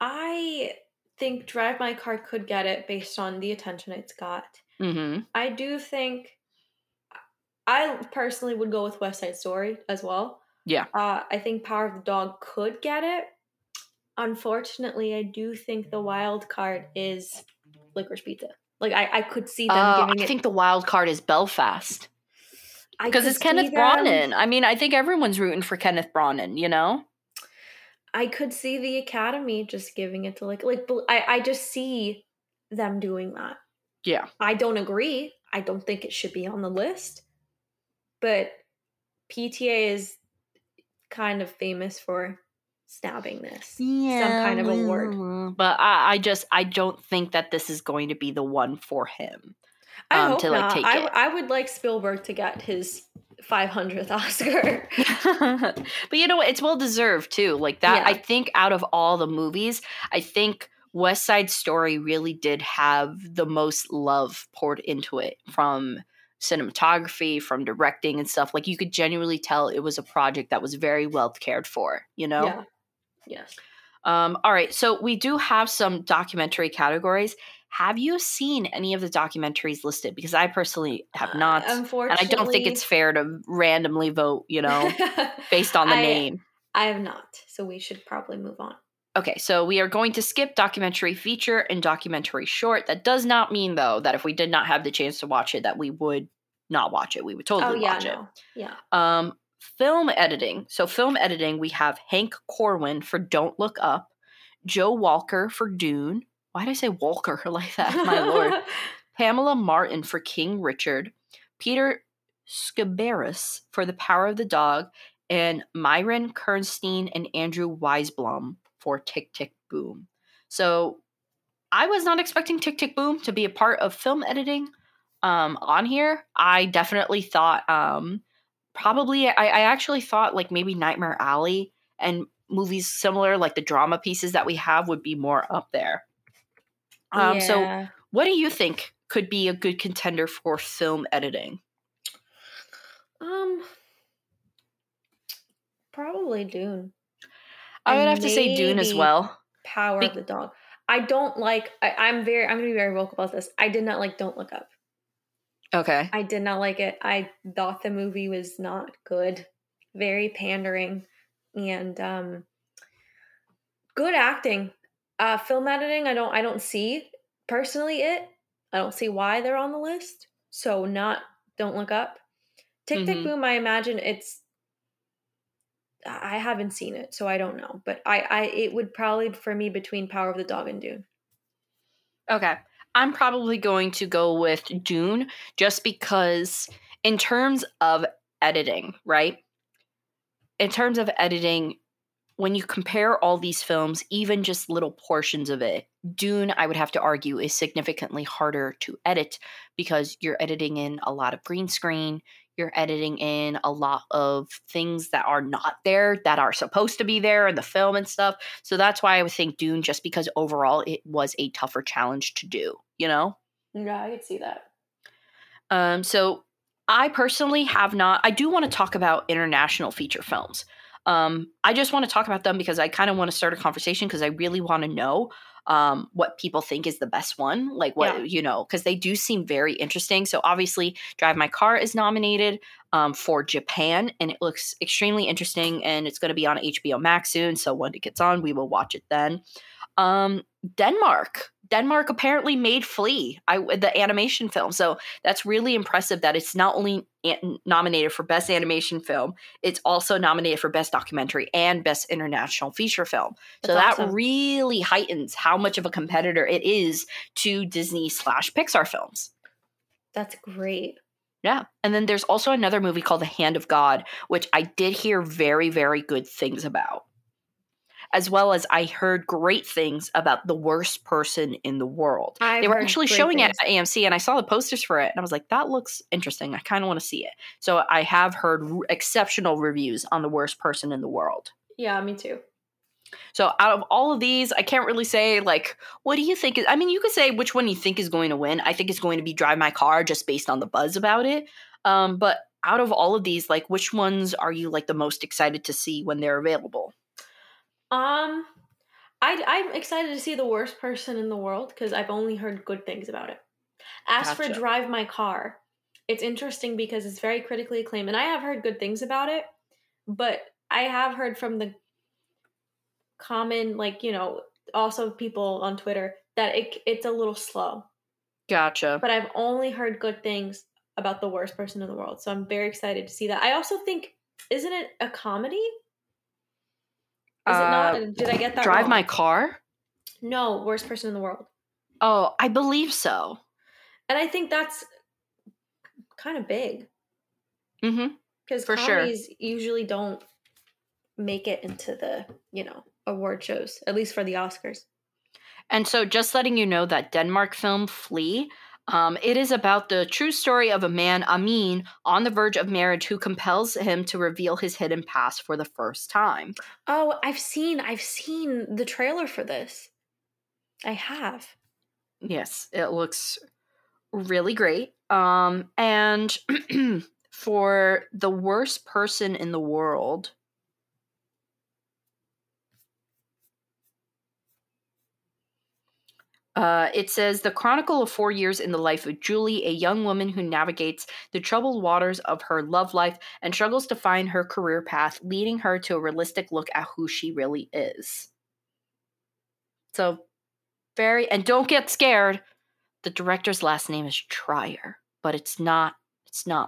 I think Drive My Car could get it based on the attention it's got. Mm-hmm. I do think... I personally would go with West Side Story as well. Yeah. I think Power of the Dog could get it. Unfortunately, I do think the wild card is Licorice Pizza. Like, I could see them giving it. I think the wild card is Belfast. Because it's Kenneth Branagh. I mean, I think everyone's rooting for Kenneth Branagh, you know? I could see the Academy just giving it to, like I just see them doing that. Yeah. I don't agree. I don't think it should be on the list. But PTA is kind of famous for stabbing this. Yeah, some kind of award. But I don't think that this is going to be the one for him. I hope not. I would like Spielberg to get his 500th Oscar. But you know what? It's well-deserved, too. Like that, yeah. I think out of all the movies, I think West Side Story really did have the most love poured into it from cinematography, from directing and stuff. Like, you could genuinely tell it was a project that was very well cared for, you know? Yeah. Yes. All right. So we do have some documentary categories. Have you seen any of the documentaries listed? Because I personally have not. Unfortunately. And I don't think it's fair to randomly vote, you know, based on the name. I have not. So we should probably move on. Okay, so we are going to skip documentary feature and documentary short. That does not mean, though, that if we did not have the chance to watch it, that we would not watch it. We would totally watch it. Yeah. Film editing. So film editing, we have Hank Corwin for Don't Look Up, Joe Walker for Dune. Why did I say Walker like that? My lord. Pamela Martin for King Richard, Peter Scabarus for The Power of the Dog, and Myron Kernstein and Andrew Weisblum for Tick, Tick, Boom. So I was not expecting Tick, Tick, Boom to be a part of film editing on here. I definitely thought I actually thought like maybe Nightmare Alley and movies similar, like the drama pieces that we have, would be more up there. Yeah. So what do you think could be a good contender for film editing? Probably Dune. I would have to say Dune as well. Power of the Dog. I don't like. I'm going to be very vocal about this. I did not like Don't Look Up. Okay. I did not like it. I thought the movie was not good. Very pandering, and good acting. Film editing, I don't see personally it. I don't see why they're on the list. So not Don't Look Up. Tick, Tick, Boom, I imagine it's... I haven't seen it, so I don't know. But it would probably, for me, between Power of the Dog and Dune. Okay. I'm probably going to go with Dune just because in terms of editing, right? In terms of editing, when you compare all these films, even just little portions of it, Dune, I would have to argue, is significantly harder to edit because you're editing in a lot of green screen. You're editing in a lot of things that are not there, that are supposed to be there in the film and stuff. So that's why I would think Dune, just because overall it was a tougher challenge to do, you know? Yeah, I could see that. So I personally have not... I do want to talk about international feature films. I just want to talk about them because I kind of want to start a conversation because I really want to know what people think is the best one. Like, what, you know, because they do seem very interesting. So obviously Drive My Car is nominated for Japan, and it looks extremely interesting, and it's going to be on HBO Max soon. So when it gets on, we will watch it then. Denmark apparently made Flea, the animation film. So that's really impressive that it's not only nominated for Best Animation Film, it's also nominated for Best Documentary and Best International Feature Film. That's awesome. That really heightens how much of a competitor it is to Disney/Pixar films. That's great. Yeah. And then there's also another movie called The Hand of God, which I did hear very, very good things about. As well as I heard great things about The Worst Person in the World. They were actually showing it at AMC, and I saw the posters for it, and I was like, that looks interesting. I kind of want to see it. So I have heard exceptional reviews on The Worst Person in the World. Yeah, me too. So out of all of these, I can't really say, like, what do you think? I mean, you could say which one you think is going to win. I think it's going to be Drive My Car just based on the buzz about it. But out of all of these, like, which ones are you, like, the most excited to see when they're available? I'm excited to see The Worst Person in the World because I've only heard good things about it. As for Drive My Car, it's interesting because it's very critically acclaimed, and I have heard good things about it, but I have heard from the common, like, you know, also people on Twitter that it's a little slow. Gotcha. But I've only heard good things about The Worst Person in the World, so I'm very excited to see that. I also think, isn't it a comedy? Is it not? Did I get that Drive wrong? My Car? No, Worst Person in the World. Oh, I believe so. And I think that's kind of big. Mm-hmm. Because comedies usually don't make it into the, you know, award shows, at least for the Oscars. And so just letting you know that Denmark film Flea... it is about the true story of a man, Amin, on the verge of marriage who compels him to reveal his hidden past for the first time. Oh, I've seen the trailer for this. I have. Yes, it looks really great. And for The Worst Person in the World... it says, the chronicle of 4 years in the life of Julie, a young woman who navigates the troubled waters of her love life and struggles to find her career path, leading her to a realistic look at who she really is. So, and don't get scared. The director's last name is Trier, but it's not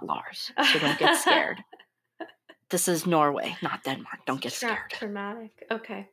Lars. So don't get scared. This is Norway, not Denmark. Don't get scared. Traumatic. Okay.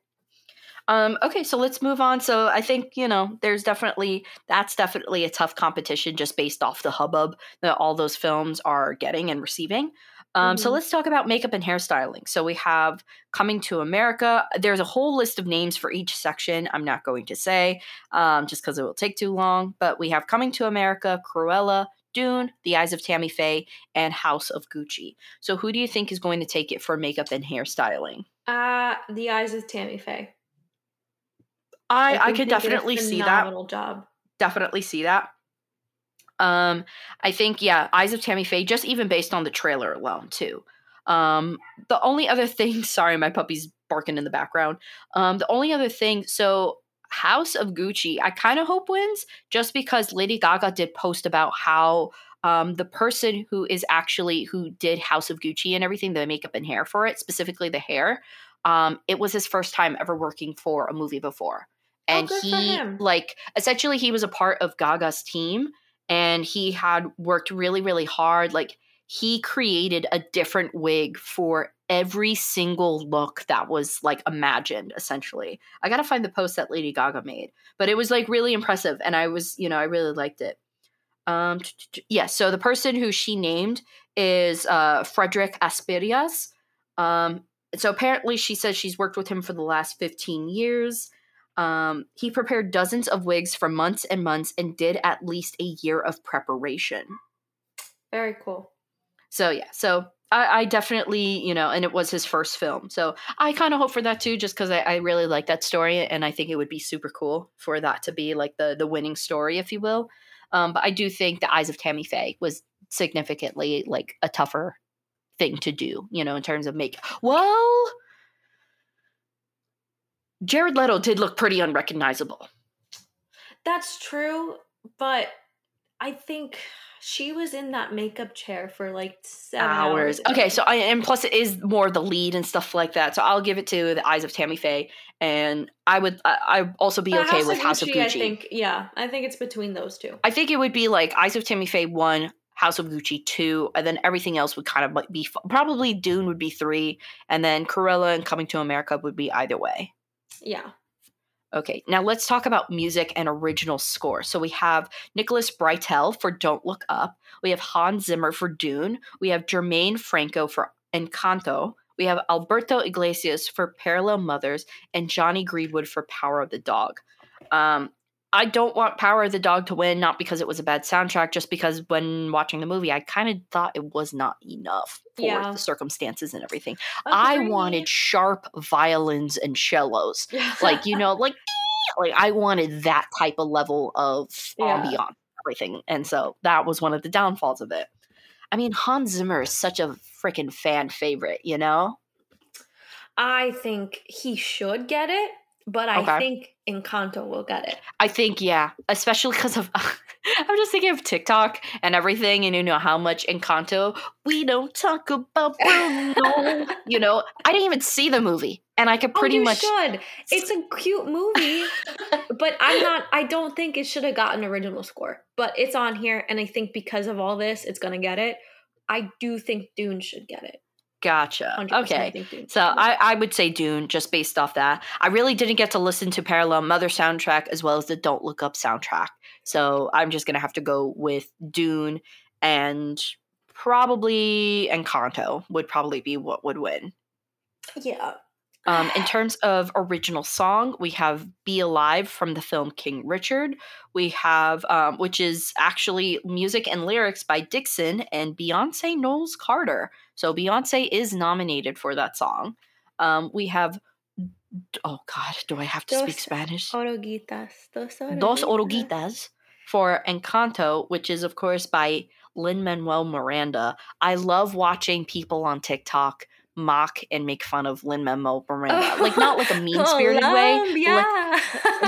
Okay, so let's move on. So I think, you know, that's definitely a tough competition just based off the hubbub that all those films are getting and receiving. So let's talk about makeup and hairstyling. So we have Coming to America. There's a whole list of names for each section. I'm not going to say just because it will take too long. But we have Coming to America, Cruella, Dune, The Eyes of Tammy Faye, and House of Gucci. So who do you think is going to take it for makeup and hairstyling? The Eyes of Tammy Faye. I could definitely see that. Job. Definitely see that. I think, yeah, Eyes of Tammy Faye, just even based on the trailer alone, too. The only other thing, sorry, my puppy's barking in the background. The only other thing, so House of Gucci, I kind of hope wins, just because Lady Gaga did post about how the person who did House of Gucci and everything, the makeup and hair for it, specifically the hair, it was his first time ever working for a movie before. And he, like, essentially he was a part of Gaga's team, and he had worked really, really hard. Like, he created a different wig for every single look that was, like, imagined, essentially. I gotta find the post that Lady Gaga made. But it was, like, really impressive, and I was, you know, I really liked it. Yeah, so the person who she named is Frederick Asperias. So apparently she says she's worked with him for the last 15 years. He prepared dozens of wigs for months and months and did at least a year of preparation. Very cool. So, yeah. So I definitely, you know, and it was his first film. So I kind of hope for that too, just because I really like that story. And I think it would be super cool for that to be like the winning story, if you will. But I do think The Eyes of Tammy Faye was significantly like a tougher thing to do, you know, in terms of make. Well, Jared Leto did look pretty unrecognizable. That's true, but I think she was in that makeup chair for like 7 hours. Okay, so and plus it is more the lead and stuff like that. So I'll give it to The Eyes of Tammy Faye, and I would also be okay with House of Gucci. I think, yeah, I think it's between those two. I think it would be like Eyes of Tammy Faye 1, House of Gucci 2, and then everything else would kind of like be probably Dune would be 3, and then Cruella and Coming to America would be either way. Yeah. Okay, now let's talk about music and original score. So we have Nicholas Brytel for Don't Look Up. We have Hans Zimmer for Dune. We have Jermaine Franco for Encanto. We have Alberto Iglesias for Parallel Mothers and Johnny Greenwood for Power of the Dog. I don't want Power of the Dog to win, not because it was a bad soundtrack, just because when watching the movie, I kind of thought it was not enough for the circumstances and everything. I wanted sharp violins and cellos. Like, you know, like I wanted that type of level of ambiance and everything. And so that was one of the downfalls of it. I mean, Hans Zimmer is such a freaking fan favorite, you know? I think he should get it. But I think Encanto will get it. I think, yeah, especially because of, I'm just thinking of TikTok and everything, and you know how much Encanto, we don't talk about Bruno. You know, I didn't even see the movie, and I could pretty much. Should. It's a cute movie, but I don't think it should have gotten original score, but it's on here, and I think because of all this, it's going to get it. I do think Dune should get it. Gotcha. Okay. So I would say Dune just based off that. I really didn't get to listen to Parallel Mother soundtrack as well as the Don't Look Up soundtrack. So I'm just going to have to go with Dune, and probably Encanto would probably be what would win. Yeah. In terms of original song, we have Be Alive from the film King Richard. We have, which is actually music and lyrics by Dixon and Beyonce Knowles Carter. So Beyonce is nominated for that song. We have, oh God, do I have to speak Spanish? Dos Oruguitas for Encanto, which is, of course, by Lin-Manuel Miranda. I love watching people on TikTok mock and make fun of Lin-Manuel Miranda, like not like a mean-spirited way,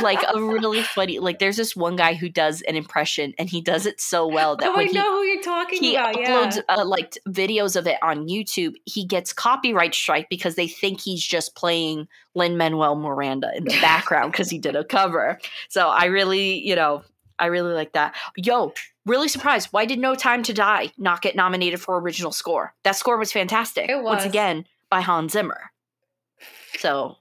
like a really funny, like there's this one guy who does an impression and he does it so well that when I know who you're talking about. He uploads like videos of it on YouTube. He gets copyright strike because they think he's just playing Lin-Manuel Miranda in the background because he did a cover. So I really, you know, I really like that. Yo, really surprised. Why did No Time to Die not get nominated for original score? That score was fantastic. It was. Once again, by Hans Zimmer. So,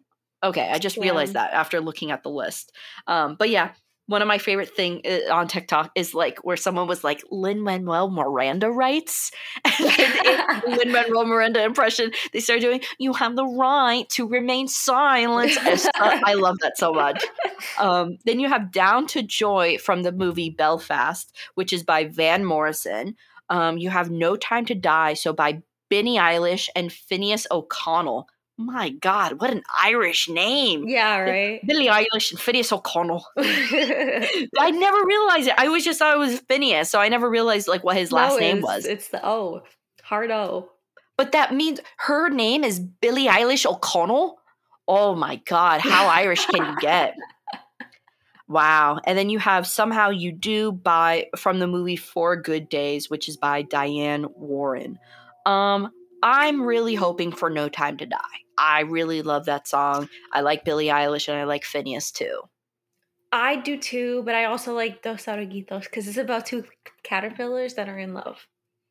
okay. I just realized that after looking at the list. But yeah, one of my favorite thing on TikTok is like where someone was like, Lin-Manuel Miranda writes. And then Lin-Manuel Miranda impression, they started doing, you have the right to remain silent. I love that so much. Then you have Down to Joy from the movie Belfast, which is by Van Morrison. You have No Time to Die, so by Billie Eilish and Finneas O'Connell. My God, what an Irish name. Yeah, right. Billie Eilish and Finneas O'Connell. I never realized it. I always just thought it was Finneas, so I never realized like what his last name was. It's the O. Hard O. But that means her name is Billie Eilish O'Connell? Oh my God, how Irish can you get? Wow. And then you have Somehow You Do from the movie 4 Good Days, which is by Diane Warren. I'm really hoping for No Time to Die. I really love that song. I like Billie Eilish and I like Finneas too. I do too, but I also like Dos Araguitos because it's about two caterpillars that are in love.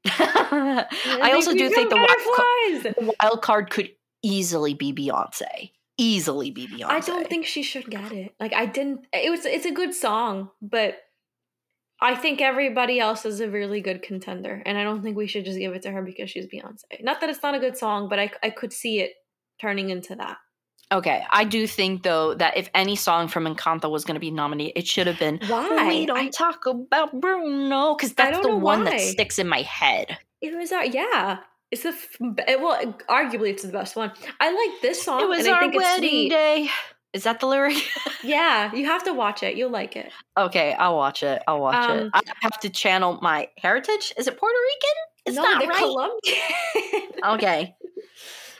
I also do think the wild card could easily be Beyonce. I don't think she should get it. Like, I didn't. It's a good song, but I think everybody else is a really good contender, and I don't think we should just give it to her because she's Beyonce. Not that it's not a good song, but I could see it turning into that. Okay, I do think, though, that if any song from Encanto was going to be nominated, it should have been, why? We don't talk about Bruno, because that's the one that sticks in my head. It was, yeah. It's the, well, arguably it's the best one. I like this song. It was and I think wedding it's sweet. Day. Is that the lyric? Yeah, you have to watch it. You'll like it. Okay, I'll watch it. I have to channel my heritage. Is it Puerto Rican? It's no, not, right? Colombian. Okay.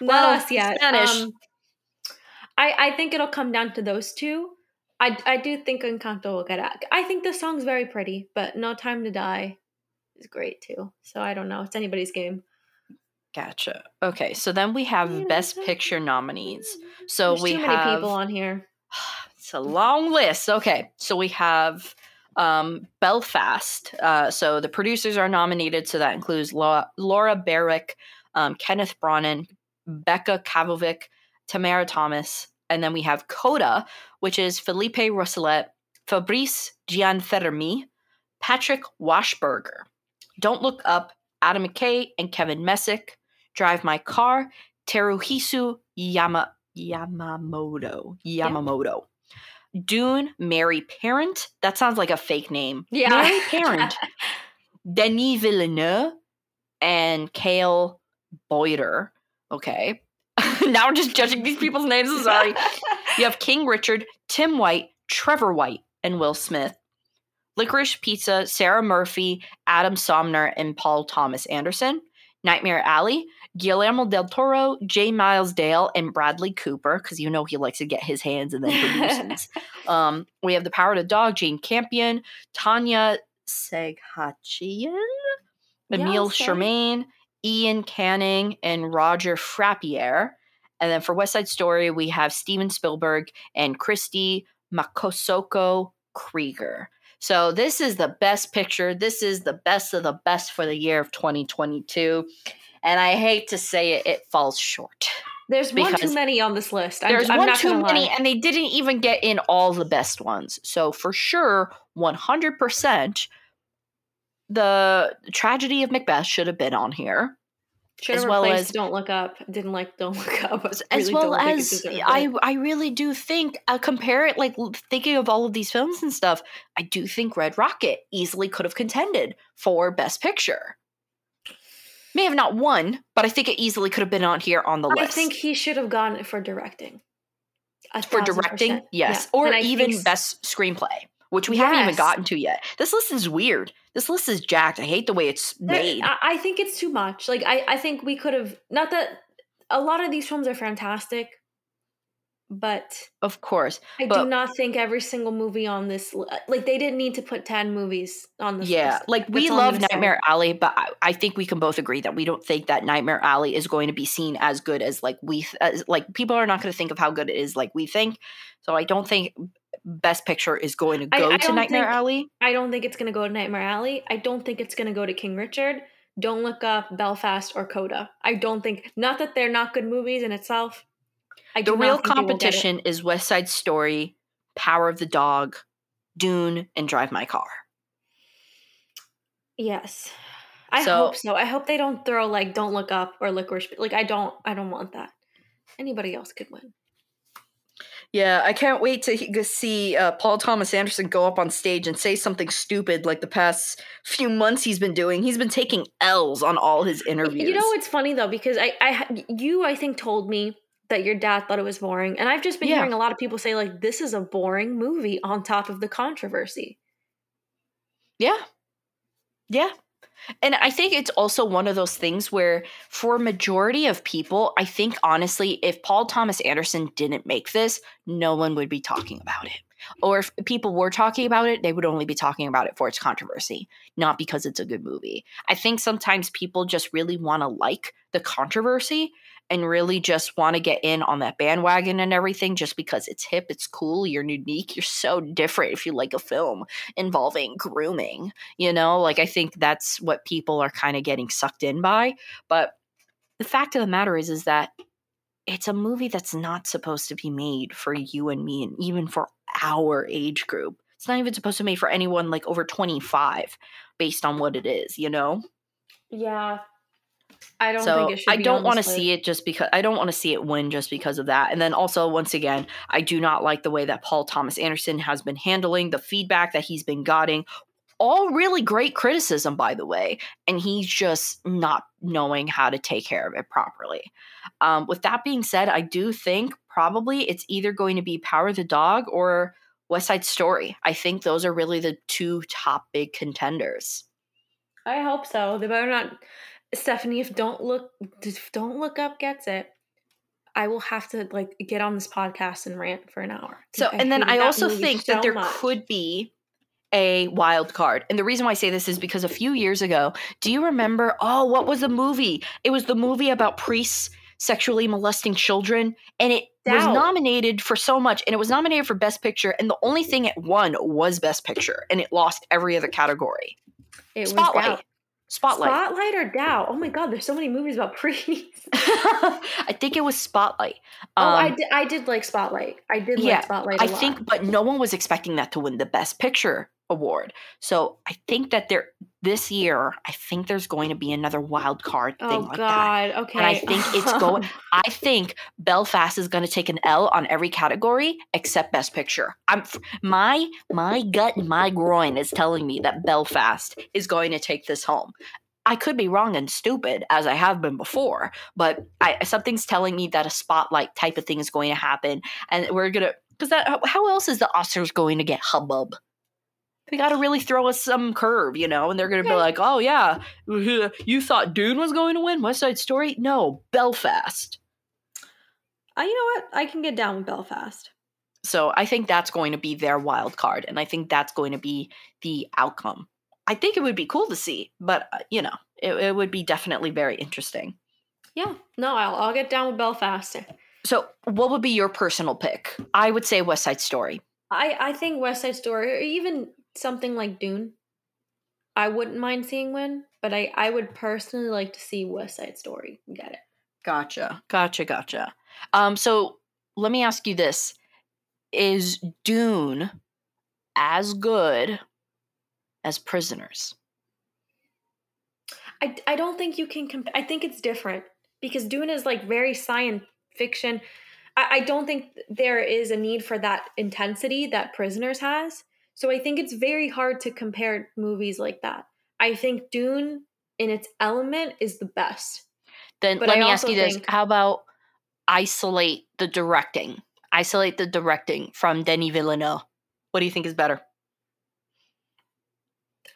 Well, not us yet. Spanish. I think it'll come down to those two. I do think Encanto will get out. I think the song's very pretty, but No Time to Die is great too. So I don't know. It's anybody's game. Gotcha. Okay, so then we have Best Picture nominees. So there's too many people on here. It's a long list. Okay, so we have Belfast. So the producers are nominated. So that includes Laura Berwick, Kenneth Branagh, Becca Kavovic, Tamara Thomas, and then we have Coda, which is Felipe Rossellet, Fabrice Gianfermi, Patrick Wachsberger, Don't Look Up, Adam McKay and Kevin Messick, Drive My Car, Teruhisu Yamamoto. Yep. Dune, Mary Parent. That sounds like a fake name. Yeah. Mary Parent. Denis Villeneuve and Cale Boiter. Okay. Now we're just judging these people's names. I'm sorry. You have King Richard, Tim White, Trevor White, and Will Smith. Licorice Pizza, Sarah Murphy, Adam Somner, and Paul Thomas Anderson. Nightmare Alley, Guillermo del Toro, J. Miles Dale, and Bradley Cooper, because you know he likes to get his hands and then produces. We have The Power of the Dog, Jane Campion, Tanya Seghachian, Emile Charmaine, Ian Canning, and Roger Frappier. And then for West Side Story, we have Steven Spielberg and Christy Makosoko Krieger. So this is the best picture. This is the best of the best for the year of 2022. And I hate to say it, it falls short. There's one too many on this list. I'm one too many, and they didn't even get in all the best ones. So for sure, 100%, The Tragedy of Macbeth should have been on here. As well as Don't Look Up. Didn't like Don't Look Up. As well as I really do think, compare it, like thinking of all of these films and stuff, I do think Red Rocket easily could have contended for Best Picture. May have not won, but I think it easily could have been on here on the list. I think he should have gotten it for directing. For directing? Yes. Yeah. Or even Best Screenplay, which we haven't even gotten to yet. This list is weird. This list is jacked. I hate the way it's made. I think it's too much. Like, I think we could have, not that a lot of these films are fantastic, but of course, I do not think every single movie on this, like, they didn't need to put 10 movies on this list. Yeah, like, we love Nightmare Alley, but I think we can both agree that we don't think that Nightmare Alley is going to be seen as good as, like, people are not going to think of how good it is like we think. So I don't think Best Picture is going to go to Nightmare Alley. I don't think it's going to go to Nightmare Alley. I don't think it's going to go to King Richard, Don't Look Up, Belfast, or Coda. I don't think, not that they're not good movies in itself. The real competition is West Side Story, Power of the Dog, Dune, and Drive My Car. Yes. I hope so. I hope they don't throw like Don't Look Up or Licorice. Like I don't want that. Anybody else could win. Yeah, I can't wait to see Paul Thomas Anderson go up on stage and say something stupid like the past few months he's been doing. He's been taking L's on all his interviews. You know, it's funny, though, because I think, told me that your dad thought it was boring. And I've just been hearing a lot of people say, like, this is a boring movie on top of the controversy. Yeah. Yeah. And I think it's also one of those things where for a majority of people, I think, honestly, if Paul Thomas Anderson didn't make this, no one would be talking about it. Or if people were talking about it, they would only be talking about it for its controversy, not because it's a good movie. I think sometimes people just really want to like the controversy and really just want to get in on that bandwagon and everything just because it's hip, it's cool, you're unique, you're so different if you like a film involving grooming, you know? Like, I think that's what people are kind of getting sucked in by. But the fact of the matter is that it's a movie that's not supposed to be made for you and me and even for our age group. It's not even supposed to be made for anyone like over 25 based on what it is, you know? Yeah. I don't want to see it win just because of that. And then also, once again, I do not like the way that Paul Thomas Anderson has been handling the feedback that he's been getting. All really great criticism, by the way, and he's just not knowing how to take care of it properly. With that being said, I do think probably it's either going to be Power of the Dog or West Side Story. I think those are really the two top big contenders. I hope so. They better not. Stephanie, if Don't Look Up gets it, I will have to like get on this podcast and rant for an hour. So, and then I also think that there could be a wild card. And the reason why I say this is because a few years ago, do you remember, what was the movie? It was the movie about priests sexually molesting children, and it was nominated for so much, and it was nominated for Best Picture, and the only thing it won was Best Picture, and it lost every other category. It was Spotlight or Dow? Oh my God, there's so many movies about priests. I think it was Spotlight. I did like Spotlight. I did like Spotlight a lot. I think, but no one was expecting that to win the Best Picture award. So I think that this year, I think there's going to be another wild card thing that. Oh God, okay. And I think I think Belfast is going to take an L on every category except Best Picture. My gut and my groin is telling me that Belfast is going to take this home. I could be wrong and stupid, as I have been before, but something's telling me that a Spotlight type of thing is going to happen, and we're going to – because how else is the Oscars going to get hubbub? They got to really throw us some curve, you know, and they're going to be like, oh, yeah, you thought Dune was going to win? West Side Story? No, Belfast. You know what? I can get down with Belfast. So I think that's going to be their wild card, and I think that's going to be the outcome. I think it would be cool to see, but, you know, it would be definitely very interesting. Yeah. No, I'll get down with Belfast. So what would be your personal pick? I would say West Side Story. I think West Side Story, or even something like Dune, I wouldn't mind seeing win, but I would personally like to see West Side Story get it. Gotcha. So let me ask you this. Is Dune as good as Prisoners? I don't think you can compare. I think it's different because Dune is like very science fiction. I don't think there is a need for that intensity that Prisoners has. So I think it's very hard to compare movies like that. I think Dune in its element is the best. Then let me ask you this. How about isolate the directing? Isolate the directing from Denis Villeneuve. What do you think is better?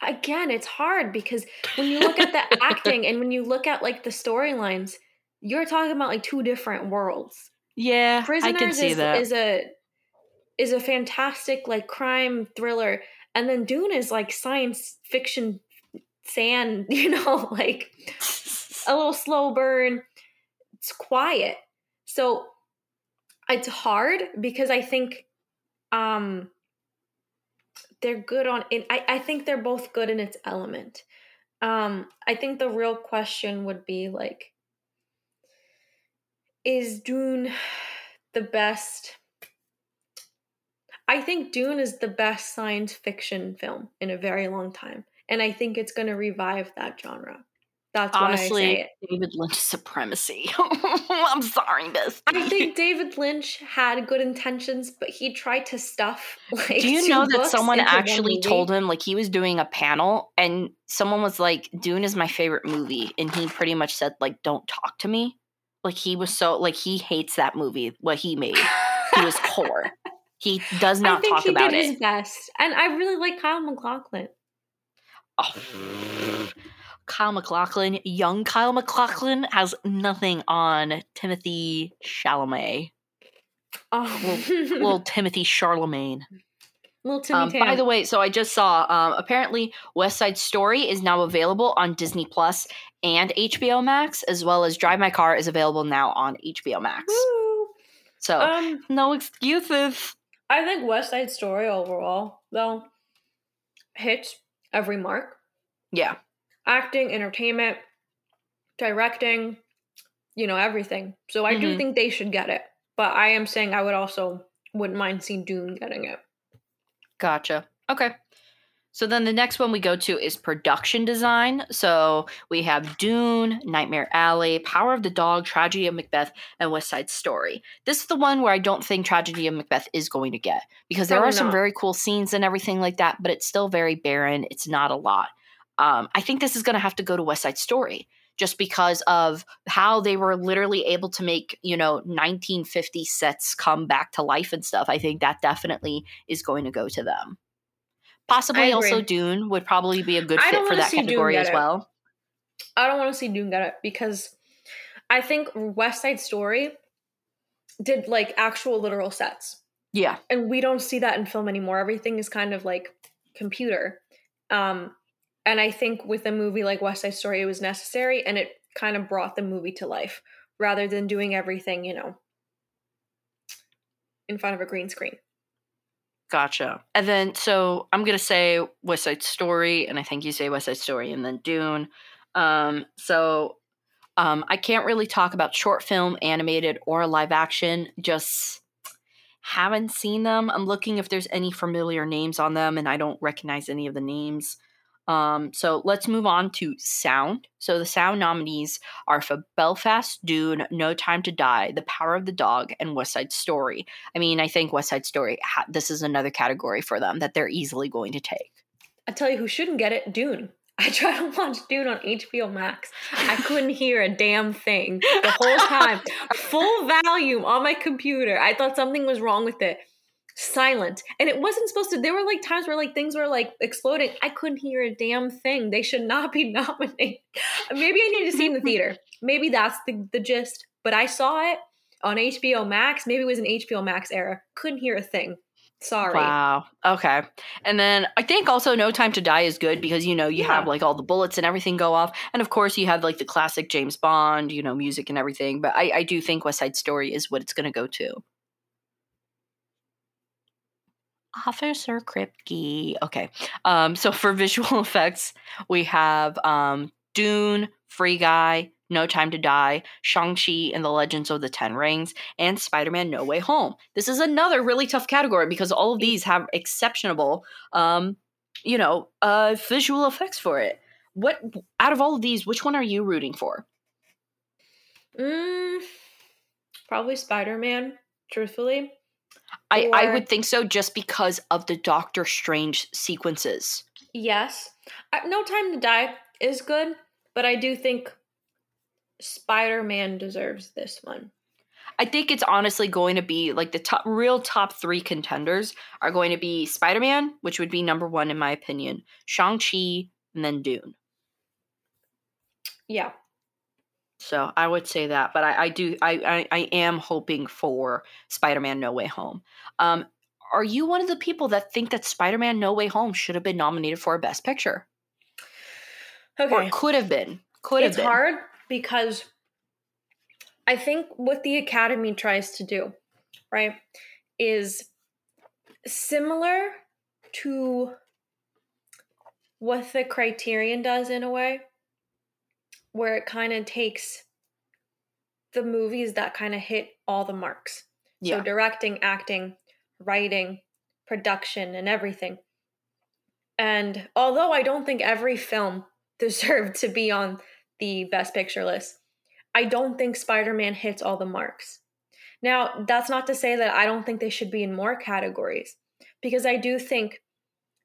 Again, it's hard because when you look at the acting and when you look at like the storylines, you're talking about like two different worlds. Yeah, Prisoners I can see that. Is a fantastic like crime thriller, and then Dune is like science fiction sand, you know, like a little slow burn. It's quiet. So it's hard because I think they're good on it. I think they're both good in its element. I think the real question would be like, is Dune the best? I think Dune is the best science fiction film in a very long time. And I think it's going to revive that genre. That's honestly, why I say it. David Lynch supremacy. I'm sorry, miss. I think David Lynch had good intentions, but he tried to stuff. Like, do you know that someone actually told him, like he was doing a panel and someone was like, Dune is my favorite movie. And he pretty much said like, don't talk to me. Like he was so like, he hates that movie, what he made. He was poor. He does not talk about it. I think he did his best. And I really like Kyle MacLachlan. Oh. Kyle MacLachlan, young Kyle MacLachlan, has nothing on Timothy Chalamet. Oh. Little Timothy Charlemagne. Little Timmy Tam. By the way, so I just saw, apparently West Side Story is now available on Disney+. and HBO Max, as well as Drive My Car is available now on HBO Max. Woo. So no excuses. I think West Side Story overall, though, hits every mark. Yeah. Acting, entertainment, directing, you know, everything. So I do think they should get it. But I am saying I would also wouldn't mind seeing Dune getting it. Gotcha. Okay. So then the next one we go to is production design. So we have Dune, Nightmare Alley, Power of the Dog, Tragedy of Macbeth, and West Side Story. This is the one where I don't think Tragedy of Macbeth is going to get, because there are some very cool scenes and everything like that, but it's still very barren. It's not a lot. I think this is going to have to go to West Side Story, just because of how they were literally able to make, you know, 1950 sets come back to life and stuff. I think that definitely is going to go to them. Possibly also Dune would probably be a good fit for that category as well. I don't want to see Dune get it, because I think West Side Story did like actual literal sets. Yeah. And we don't see that in film anymore. Everything is kind of like computer. And I think with a movie like West Side Story, it was necessary, and it kind of brought the movie to life rather than doing everything, you know, in front of a green screen. Gotcha. And then, so I'm going to say West Side Story, and I think you say West Side Story, and then Dune. I can't really talk about short film, animated, or live action. Just haven't seen them. I'm looking if there's any familiar names on them, and I don't recognize any of the names. So let's move on to sound. So the sound nominees are for Belfast, Dune, No Time to Die, The Power of the Dog, and West Side Story. I mean, I think West Side Story, this is another category for them that they're easily going to take. I tell you who shouldn't get it, Dune. I tried to watch Dune on HBO Max. I couldn't hear a damn thing the whole time. Full volume on my computer. I thought something was wrong with it. Silent. And it wasn't supposed to. There were like times where like things were like exploding. I couldn't hear a damn thing. They should not be nominated. Maybe I need to see in the theater. Maybe that's the gist. But I saw it on HBO Max. Maybe it was an HBO Max era. Couldn't hear a thing. Sorry. Wow. Okay. And then I think also No Time to Die is good, because, you know, you have like all the bullets and everything go off. And of course you have like the classic James Bond, you know, music and everything. But I do think West Side Story is what it's going to go to. Officer Kripke. Okay. So for visual effects, we have Dune, Free Guy, No Time to Die, Shang-Chi and the Legends of the Ten Rings, and Spider-Man No Way Home. This is another really tough category, because all of these have exceptional, visual effects for it. What, out of all of these, which one are you rooting for? Probably Spider-Man, truthfully. I would think so, just because of the Doctor Strange sequences. Yes. No Time to Die is good, but I do think Spider-Man deserves this one. I think it's honestly going to be like the top three contenders are going to be Spider-Man, which would be number one in my opinion, Shang-Chi, and then Dune. Yeah. So I would say that, but I am hoping for Spider-Man No Way Home. Are you one of the people that think that Spider-Man No Way Home should have been nominated for a Best Picture? Okay. Or could have been. It's hard, because I think what the Academy tries to do, right, is similar to what the Criterion does in a way, where it kind of takes the movies that kind of hit all the marks. Yeah. So directing, acting, writing, production, and everything. And although I don't think every film deserved to be on the Best Picture list, I don't think Spider-Man hits all the marks. Now, that's not to say that I don't think they should be in more categories, because I do think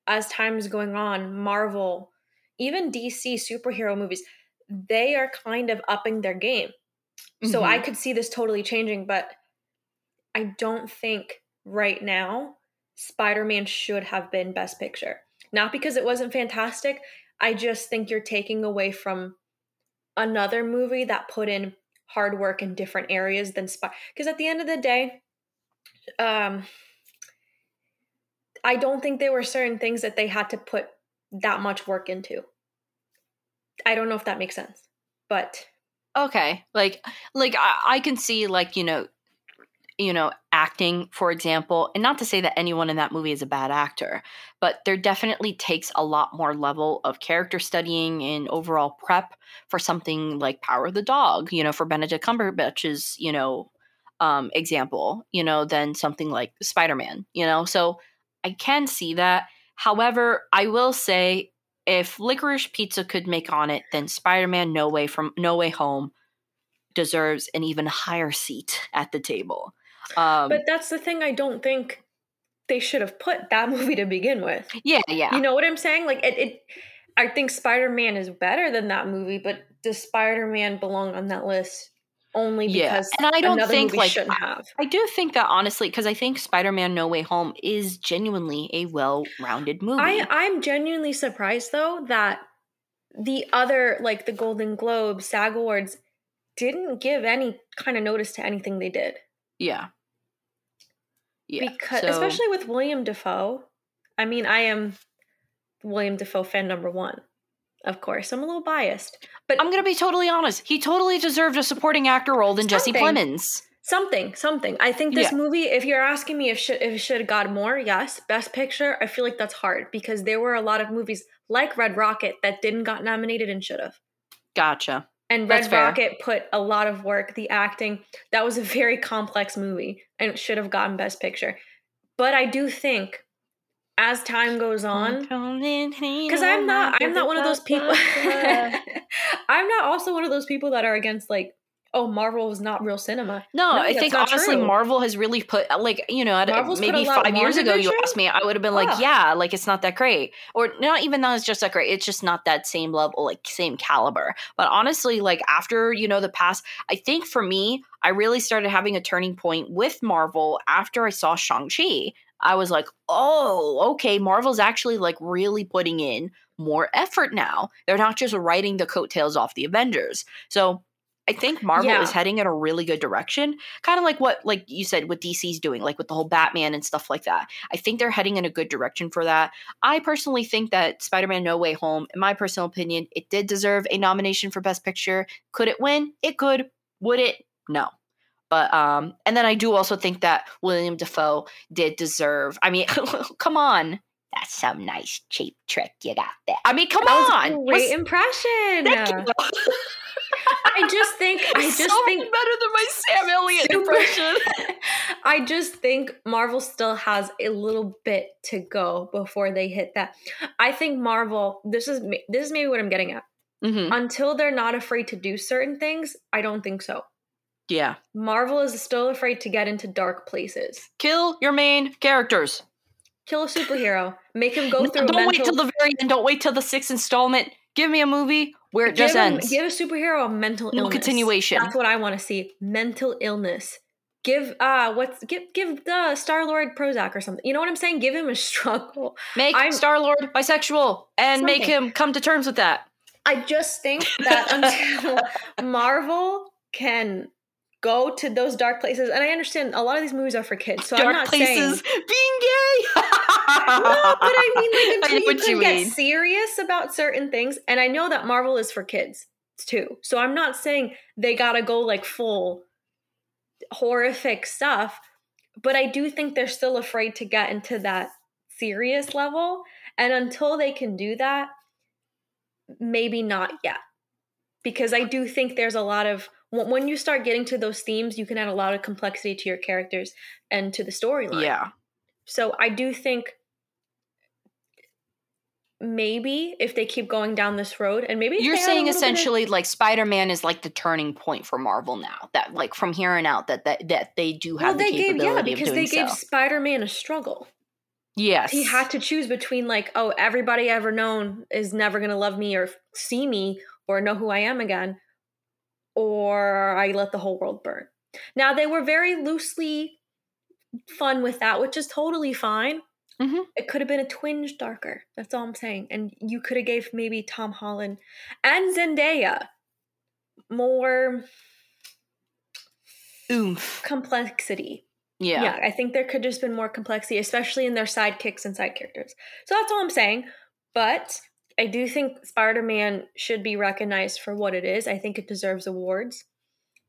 as time is going on, Marvel, even DC superhero movies, they are kind of upping their game. So I could see this totally changing, but I don't think right now Spider-Man should have been Best Picture. Not because it wasn't fantastic. I just think you're taking away from another movie that put in hard work in different areas than Spider-Man. Because at the end of the day, I don't think there were certain things that they had to put that much work into. I don't know if that makes sense. but okay, like I can see, like, you know, acting, for example, and not to say that anyone in that movie is a bad actor, but there definitely takes a lot more level of character studying and overall prep for something like Power of the Dog, you know, for Benedict Cumberbatch's, you know, example, you know, than something like Spider-Man, you know, so I can see that. However, I will say if Licorice Pizza could make on it, then Spider-Man No Way Home deserves an even higher seat at the table. But that's the thing. I don't think they should have put that movie to begin with. Yeah. You know what I'm saying? Like it I think Spider-Man is better than that movie, but does Spider-Man belong on that list only because and I don't think like shouldn't have. I do think that, honestly, because I think Spider-Man No Way Home is genuinely a well-rounded movie. I'm genuinely surprised though that the other, like the Golden Globe, SAG Awards, didn't give any kind of notice to anything they did. Yeah. Because so, especially with William Dafoe. I mean, I am William Dafoe fan number one. Of course, I'm a little biased, but I'm going to be totally honest. He totally deserved a supporting actor role than Jesse Plemons. Something. I think this movie, if you're asking me if it should have got more, yes. Best Picture, I feel like that's hard because there were a lot of movies like Red Rocket that didn't got nominated and should have. Gotcha. And Red Rocket put a lot of work, the acting. That was a very complex movie and it should have gotten Best Picture. But I do think as time goes on, because I'm not one of those people. I'm not also one of those people that are against like, oh, Marvel is not real cinema. No, I think honestly true. Marvel has really put, like, you know, maybe 5 years ago you asked me, I would have been like, yeah, like it's not that great. Or not even though it's just that great. It's just not that same level, like same caliber. But honestly, like after, you know, the past, I think for me, I really started having a turning point with Marvel after I saw Shang-Chi. I was like, oh, okay, Marvel's actually like really putting in more effort now. They're not just riding the coattails off the Avengers. So I think Marvel is heading in a really good direction, kind of like what, like you said, what DC's doing, like with the whole Batman and stuff like that. I think they're heading in a good direction for that. I personally think that Spider-Man No Way Home, in my personal opinion, it did deserve a nomination for Best Picture. Could it win? It could. Would it? No. But and then I do also think that William Dafoe did deserve. I mean, come on. That's some nice cheap trick you got there. I mean, come on. Great impression. Thank you. I just think better than my Sam Elliott impression. I just think Marvel still has a little bit to go before they hit that. I think Marvel, this is maybe what I'm getting at. Mm-hmm. Until they're not afraid to do certain things, I don't think so. Yeah. Marvel is still afraid to get into dark places. Kill your main characters. Kill a superhero. Make him go through wait till the very end. Don't wait till the sixth installment. Give me a movie where it just ends. Give a superhero a mental illness. No continuation. That's what I want to see. Mental illness. Give give the Star-Lord Prozac or something. You know what I'm saying? Give him a struggle. Make Star-Lord bisexual and make him come to terms with that. I just think that until Marvel can go to those dark places, and I understand a lot of these movies are for kids, so dark I'm not places, saying being gay. No, but I mean, like, until you can get serious about certain things, and I know that Marvel is for kids too, so I'm not saying they gotta go like full horrific stuff, but I do think they're still afraid to get into that serious level, and until they can do that, maybe not yet, because I do think there's a lot of, when you start getting to those themes, you can add a lot of complexity to your characters and to the storyline. Yeah. So I do think maybe if they keep going down this road, and maybe you're saying essentially like Spider-Man is like the turning point for Marvel now. That like from here on out, that they do have the capability of doing so. Because they gave Spider-Man a struggle. Yes. He had to choose between like, oh, everybody I've ever known is never going to love me or see me or know who I am again, or I let the whole world burn. Now, they were very loosely fun with that, which is totally fine. Mm-hmm. It could have been a twinge darker. That's all I'm saying. And you could have gave maybe Tom Holland and Zendaya more complexity. Yeah. Yeah, I think there could just been more complexity, especially in their sidekicks and side characters. So that's all I'm saying. But I do think Spider-Man should be recognized for what it is. I think it deserves awards.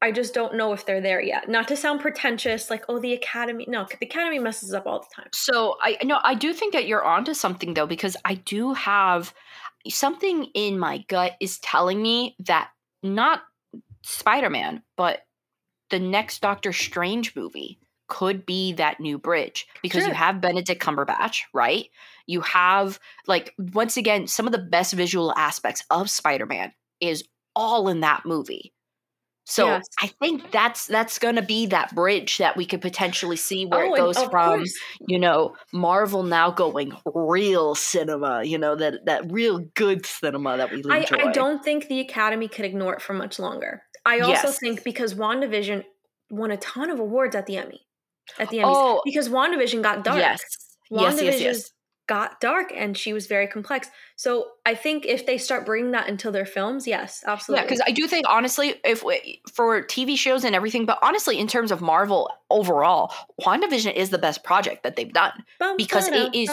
I just don't know if they're there yet. Not to sound pretentious, like, oh, the Academy. No, the Academy messes up all the time. So I do think that you're onto something, though, because I do have something in my gut is telling me that not Spider-Man, but the next Doctor Strange movie could be that new bridge, because you have Benedict Cumberbatch, right? You have, like, once again, some of the best visual aspects of Spider-Man is all in that movie. So yes. I think that's going to be that bridge that we could potentially see where it goes from, Marvel now going real cinema, that real good cinema that we enjoy. I don't think the Academy could ignore it for much longer. I also think because WandaVision won a ton of awards at the Emmy, because WandaVision got dark. Yes. WandaVision got dark, and she was very complex. So I think if they start bringing that into their films, yes, absolutely. Yeah, because I do think, honestly, for TV shows and everything, but honestly, in terms of Marvel overall, WandaVision is the best project that they've done, because it is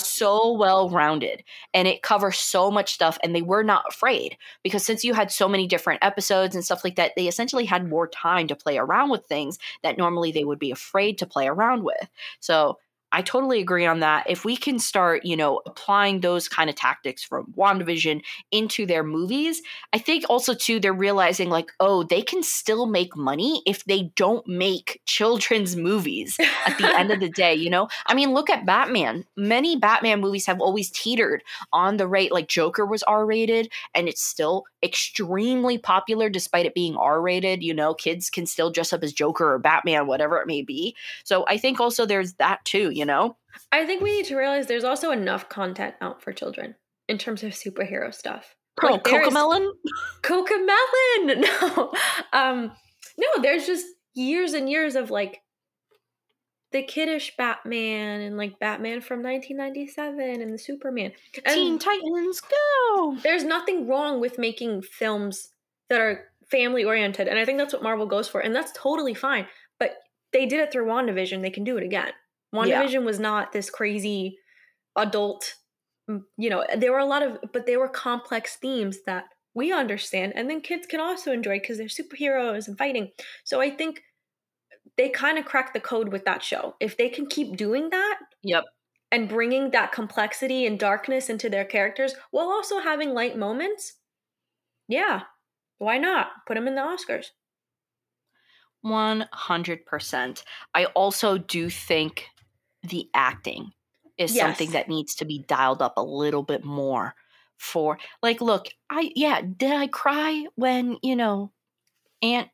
so well-rounded, and it covers so much stuff, and they were not afraid, because since you had so many different episodes and stuff like that, they essentially had more time to play around with things that normally they would be afraid to play around with. So I totally agree on that. If we can start, applying those kind of tactics from WandaVision into their movies, I think also, too, they're realizing, like, oh, they can still make money if they don't make children's movies at the end of the day, I mean, look at Batman. Many Batman movies have always teetered on the rate. Like, Joker was R-rated, and it's still extremely popular despite it being R-rated. Kids can still dress up as Joker or Batman, whatever it may be. So I think also there's that, too. I think we need to realize there's also enough content out for children in terms of superhero stuff. Oh, like, Cocomelon? No. No, there's just years and years of, like, the kiddish Batman and, like, Batman from 1997 and the Superman. And Teen Titans, go! There's nothing wrong with making films that are family-oriented, and I think that's what Marvel goes for, and that's totally fine. But they did it through WandaVision. They can do it again. WandaVision was not this crazy adult, there were a lot of, but they were complex themes that we understand. And then kids can also enjoy because they're superheroes and fighting. So I think they kind of cracked the code with that show. If they can keep doing that and bringing that complexity and darkness into their characters while also having light moments. Yeah. Why not? Put them in the Oscars. 100%. I also do think the acting is something that needs to be dialed up a little bit more for, like, look, did I cry when, Aunt,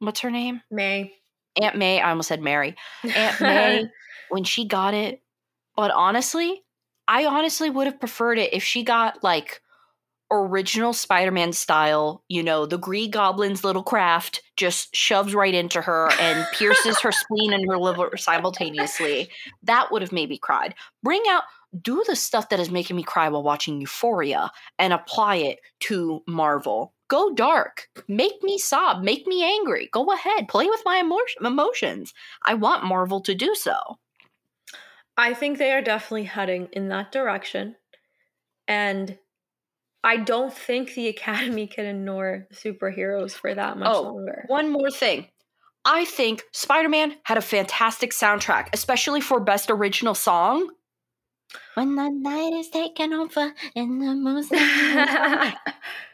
what's her name? May. Aunt May. I almost said Mary. Aunt May, when she got it. But honestly, I honestly would have preferred it if she got, like, original Spider-Man style, the Green Goblin's little craft just shoves right into her and pierces her spleen and her liver simultaneously. That would have made me cry. Do the stuff that is making me cry while watching Euphoria and apply it to Marvel. Go dark. Make me sob. Make me angry. Go ahead. Play with my emotions. I want Marvel to do so. I think they are definitely heading in that direction. And I don't think the Academy can ignore superheroes for that much longer. One more thing. I think Spider-Man had a fantastic soundtrack, especially for Best Original Song. When the night is taken over and the moon's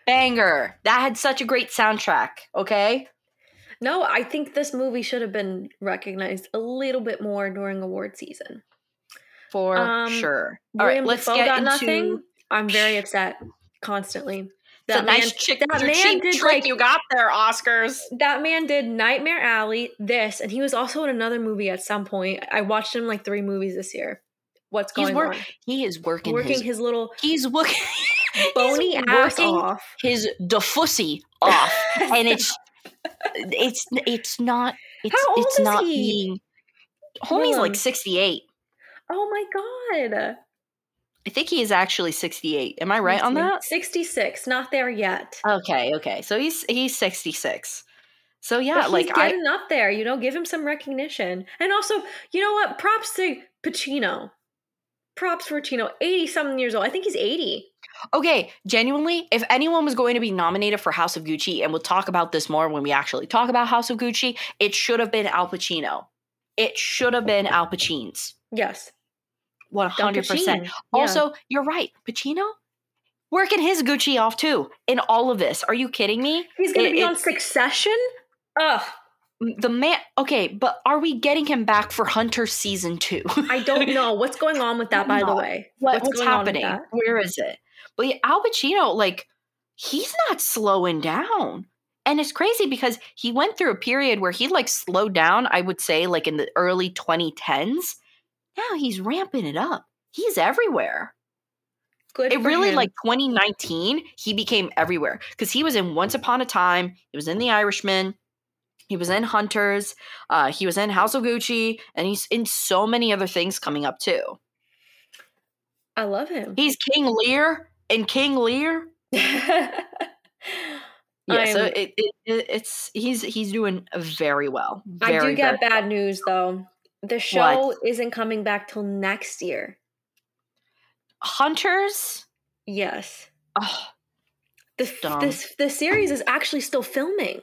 banger. That had such a great soundtrack, okay? No, I think this movie should have been recognized a little bit more during award season. For sure. All right, let's get into... Nothing. I'm very upset. Constantly. That man, nice chick, that man did, like, you got there, Oscars. That man did Nightmare Alley, this, and he was also in another movie at some point. I watched him like 3 movies this year. What's going on? He is working his little. He's working bony ass off. His defussy off, and it's not. It's, how old it's is not he? Being, homie's like 68. Oh my god. I think he is actually 68. Am I right on that? 66. Not there yet. Okay. So he's 66. So yeah, he's like getting up there. Give him some recognition. And also, you know what? Props to Pacino. 80-something years old. I think he's 80. Okay, genuinely, if anyone was going to be nominated for House of Gucci, and we'll talk about this more when we actually talk about House of Gucci, it should have been Al Pacino. It should have been Al Pacino's. Yes. 100%. Also, you're right. Pacino? Working his Gucci off, too, in all of this. Are you kidding me? He's going to be on Succession? Ugh. The man, okay, but are we getting him back for Hunter season 2? I don't know. What's going on with that, by the way? What's happening? Where is it? But yeah, Al Pacino, like, he's not slowing down. And it's crazy because he went through a period where he, like, slowed down, I would say, like, in the early 2010s. Now he's ramping it up. He's everywhere. Good for him. It really, like, 2019, he became everywhere. Because he was in Once Upon a Time. He was in The Irishman. He was in Hunters. He was in House of Gucci. And he's in so many other things coming up, too. I love him. He's King Lear in King Lear. Yeah, so it's he's doing very well. Very, I do get bad news, though. The show isn't coming back till next year. Hunters? Yes. Oh, the series is actually still filming.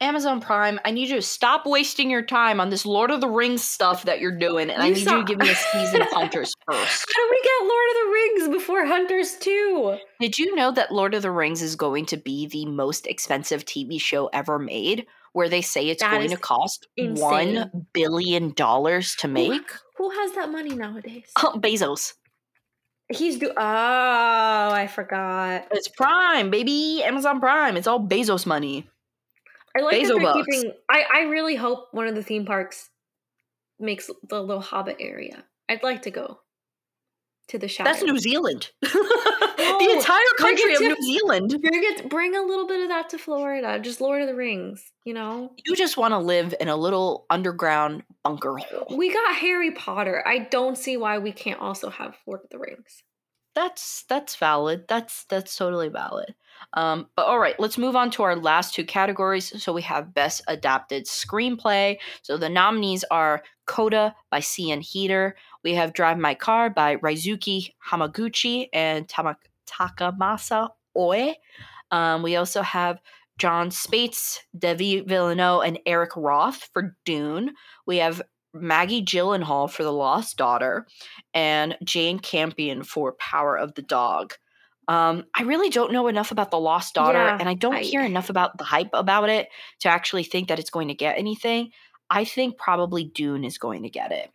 Amazon Prime, I need you to stop wasting your time on this Lord of the Rings stuff that you're doing, and I need you to give me a season of Hunters first. How do we get Lord of the Rings before Hunters 2? Did you know that Lord of the Rings is going to be the most expensive TV show ever made, where they say it's going to cost insane. $1 billion to make? Who has that money nowadays? Bezos. I forgot. It's Prime, baby. Amazon Prime. It's all Bezos money. I like that they're keeping. I really hope one of the theme parks makes the Little Hobbit area. I'd like to go to the Shire. That's New Zealand. The entire country of New Zealand. You're going to bring a little bit of that to Florida. Just Lord of the Rings, you know? You just want to live in a little underground bunker hole. We got Harry Potter. I don't see why we can't also have Lord of the Rings. That's valid. That's totally valid. But all right, let's move on to our last two categories. So we have Best Adapted Screenplay. So the nominees are Coda by Ciarán Hinds. We have Drive My Car by Raizuki Hamaguchi and Takamasa Oe. We also have John Spates, Denis Villeneuve, and Eric Roth for Dune. We have Maggie Gyllenhaal for The Lost Daughter and Jane Campion for Power of the Dog. I really don't know enough about The Lost Daughter, and I don't hear enough about the hype about it to actually think that it's going to get anything. I think probably Dune is going to get it.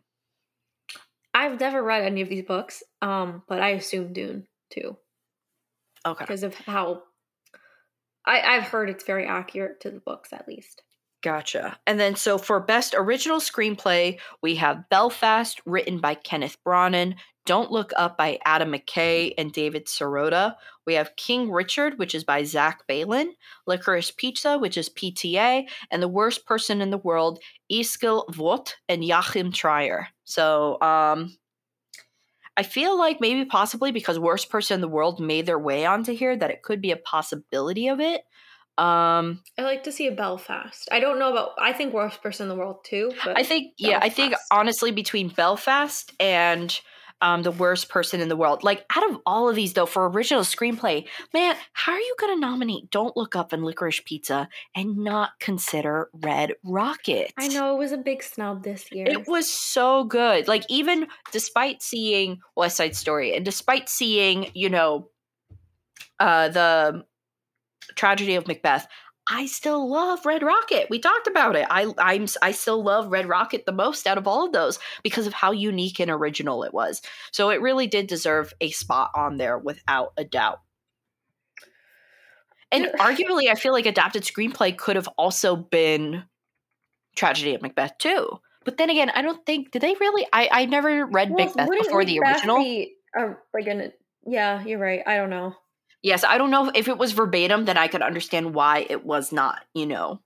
I've never read any of these books, but I assume Dune too. Okay. Because of how I've heard it's very accurate to the books, at least. Gotcha. And then so for Best Original Screenplay, we have Belfast, written by Kenneth Branagh, Don't Look Up by Adam McKay and David Sirota. We have King Richard, which is by Zach Balin, Licorice Pizza, which is PTA, and The Worst Person in the World, Eskil Vogt and Joachim Trier. So I feel like maybe possibly because Worst Person in the World made their way onto here that it could be a possibility of it. I like to see a Belfast. I don't know about, I think Worst Person in the World too, but I think Belfast. Yeah, I think honestly between Belfast and The Worst Person in the World, like out of all of these though, for Original Screenplay, man, how are you gonna nominate Don't Look Up and Licorice Pizza and not consider Red Rocket? I know, it was a big snub this year. It was so good. Like, even despite seeing West Side Story and despite seeing, you know, the Tragedy of Macbeth, I still love Red Rocket. We talked about it. I still love Red Rocket the most out of all of those because of how unique and original it was. So it really did deserve a spot on there without a doubt. And arguably, I feel like adapted screenplay could have also been Tragedy of Macbeth too. But then again, I don't think, did they really? I never read Macbeth before the original. You're right. I don't know. Yes, I don't know if it was verbatim, then I could understand why it was not, you know,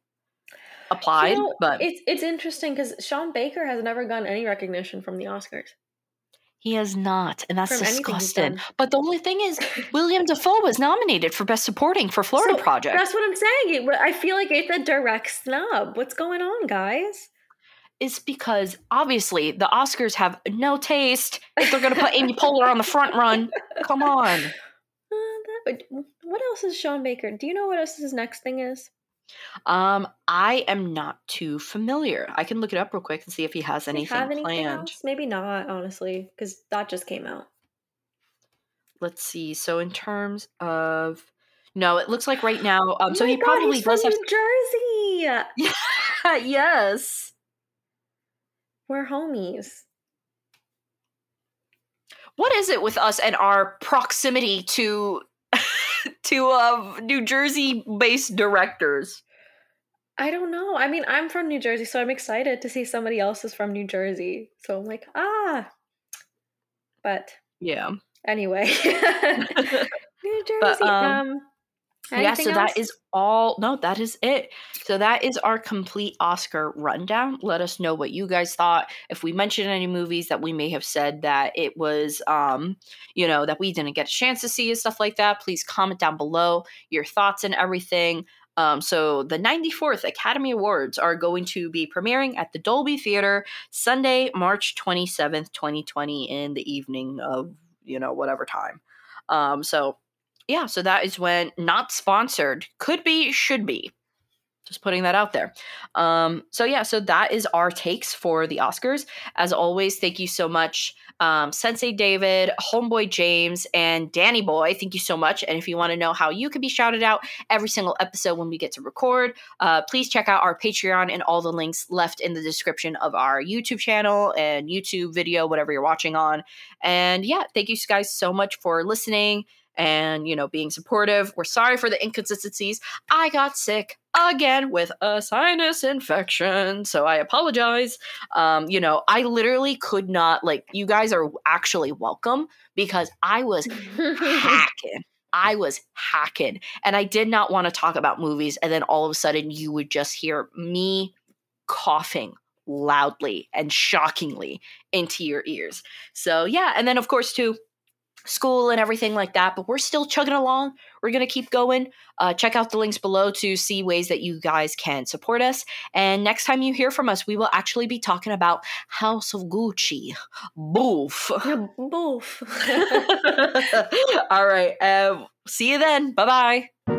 applied. You know, but it's interesting because Sean Baker has never gotten any recognition from the Oscars. He has not, and that's disgusting. But the only thing is, William Dafoe was nominated for Best Supporting for Florida Project. That's what I'm saying. I feel like it's a direct snub. What's going on, guys? It's because, obviously, the Oscars have no taste if they're going to put Amy Poehler on the front run. Come on. good. What else is Sean Baker? Do you know what else his next thing is? I am not too familiar. I can look it up real quick and see if he has anything planned. Else? Maybe not, honestly, because that just came out. Let's see. So in terms of, no, it looks like right now. So he probably does have New Jersey. Yes, we're homies. What is it with us and our proximity to New Jersey-based directors? I don't know. I mean, I'm from New Jersey, so I'm excited to see somebody else is from New Jersey. So I'm like, ah. But yeah. Anyway, New Jersey. But, yeah, so else? That is all. No, that is it. So that is our complete Oscar rundown. Let us know what you guys thought. If we mentioned any movies that we may have said that it was, you know, that we didn't get a chance to see and stuff like that, please comment down below your thoughts and everything. So the 94th Academy Awards are going to be premiering at the Dolby Theater Sunday, March 27th, 2020 in the evening of, you know, whatever time. So yeah, so that is when not sponsored. Could be, should be. Just putting that out there. So yeah, so that is our takes for the Oscars. As always, thank you so much, Sensei David, Homeboy James, and Danny Boy. Thank you so much. And if you want to know how you can be shouted out every single episode when we get to record, please check out our Patreon and all the links left in the description of our YouTube channel and YouTube video, whatever you're watching on. And yeah, thank you guys so much for listening. And, you know, being supportive. We're sorry for the inconsistencies. I got sick again with a sinus infection, so I apologize. You know, I literally could not, like, you guys are actually welcome because I was hacking. And I did not want to talk about movies. And then all of a sudden you would just hear me coughing loudly and shockingly into your ears. So, yeah. And then, of course, too, school and everything like that, but we're still chugging along. We're going to keep going. Check out the links below to see ways that you guys can support us. And next time you hear from us, we will actually be talking about House of Gucci. Boof. Yeah, boof. All right. See you then. Bye-bye.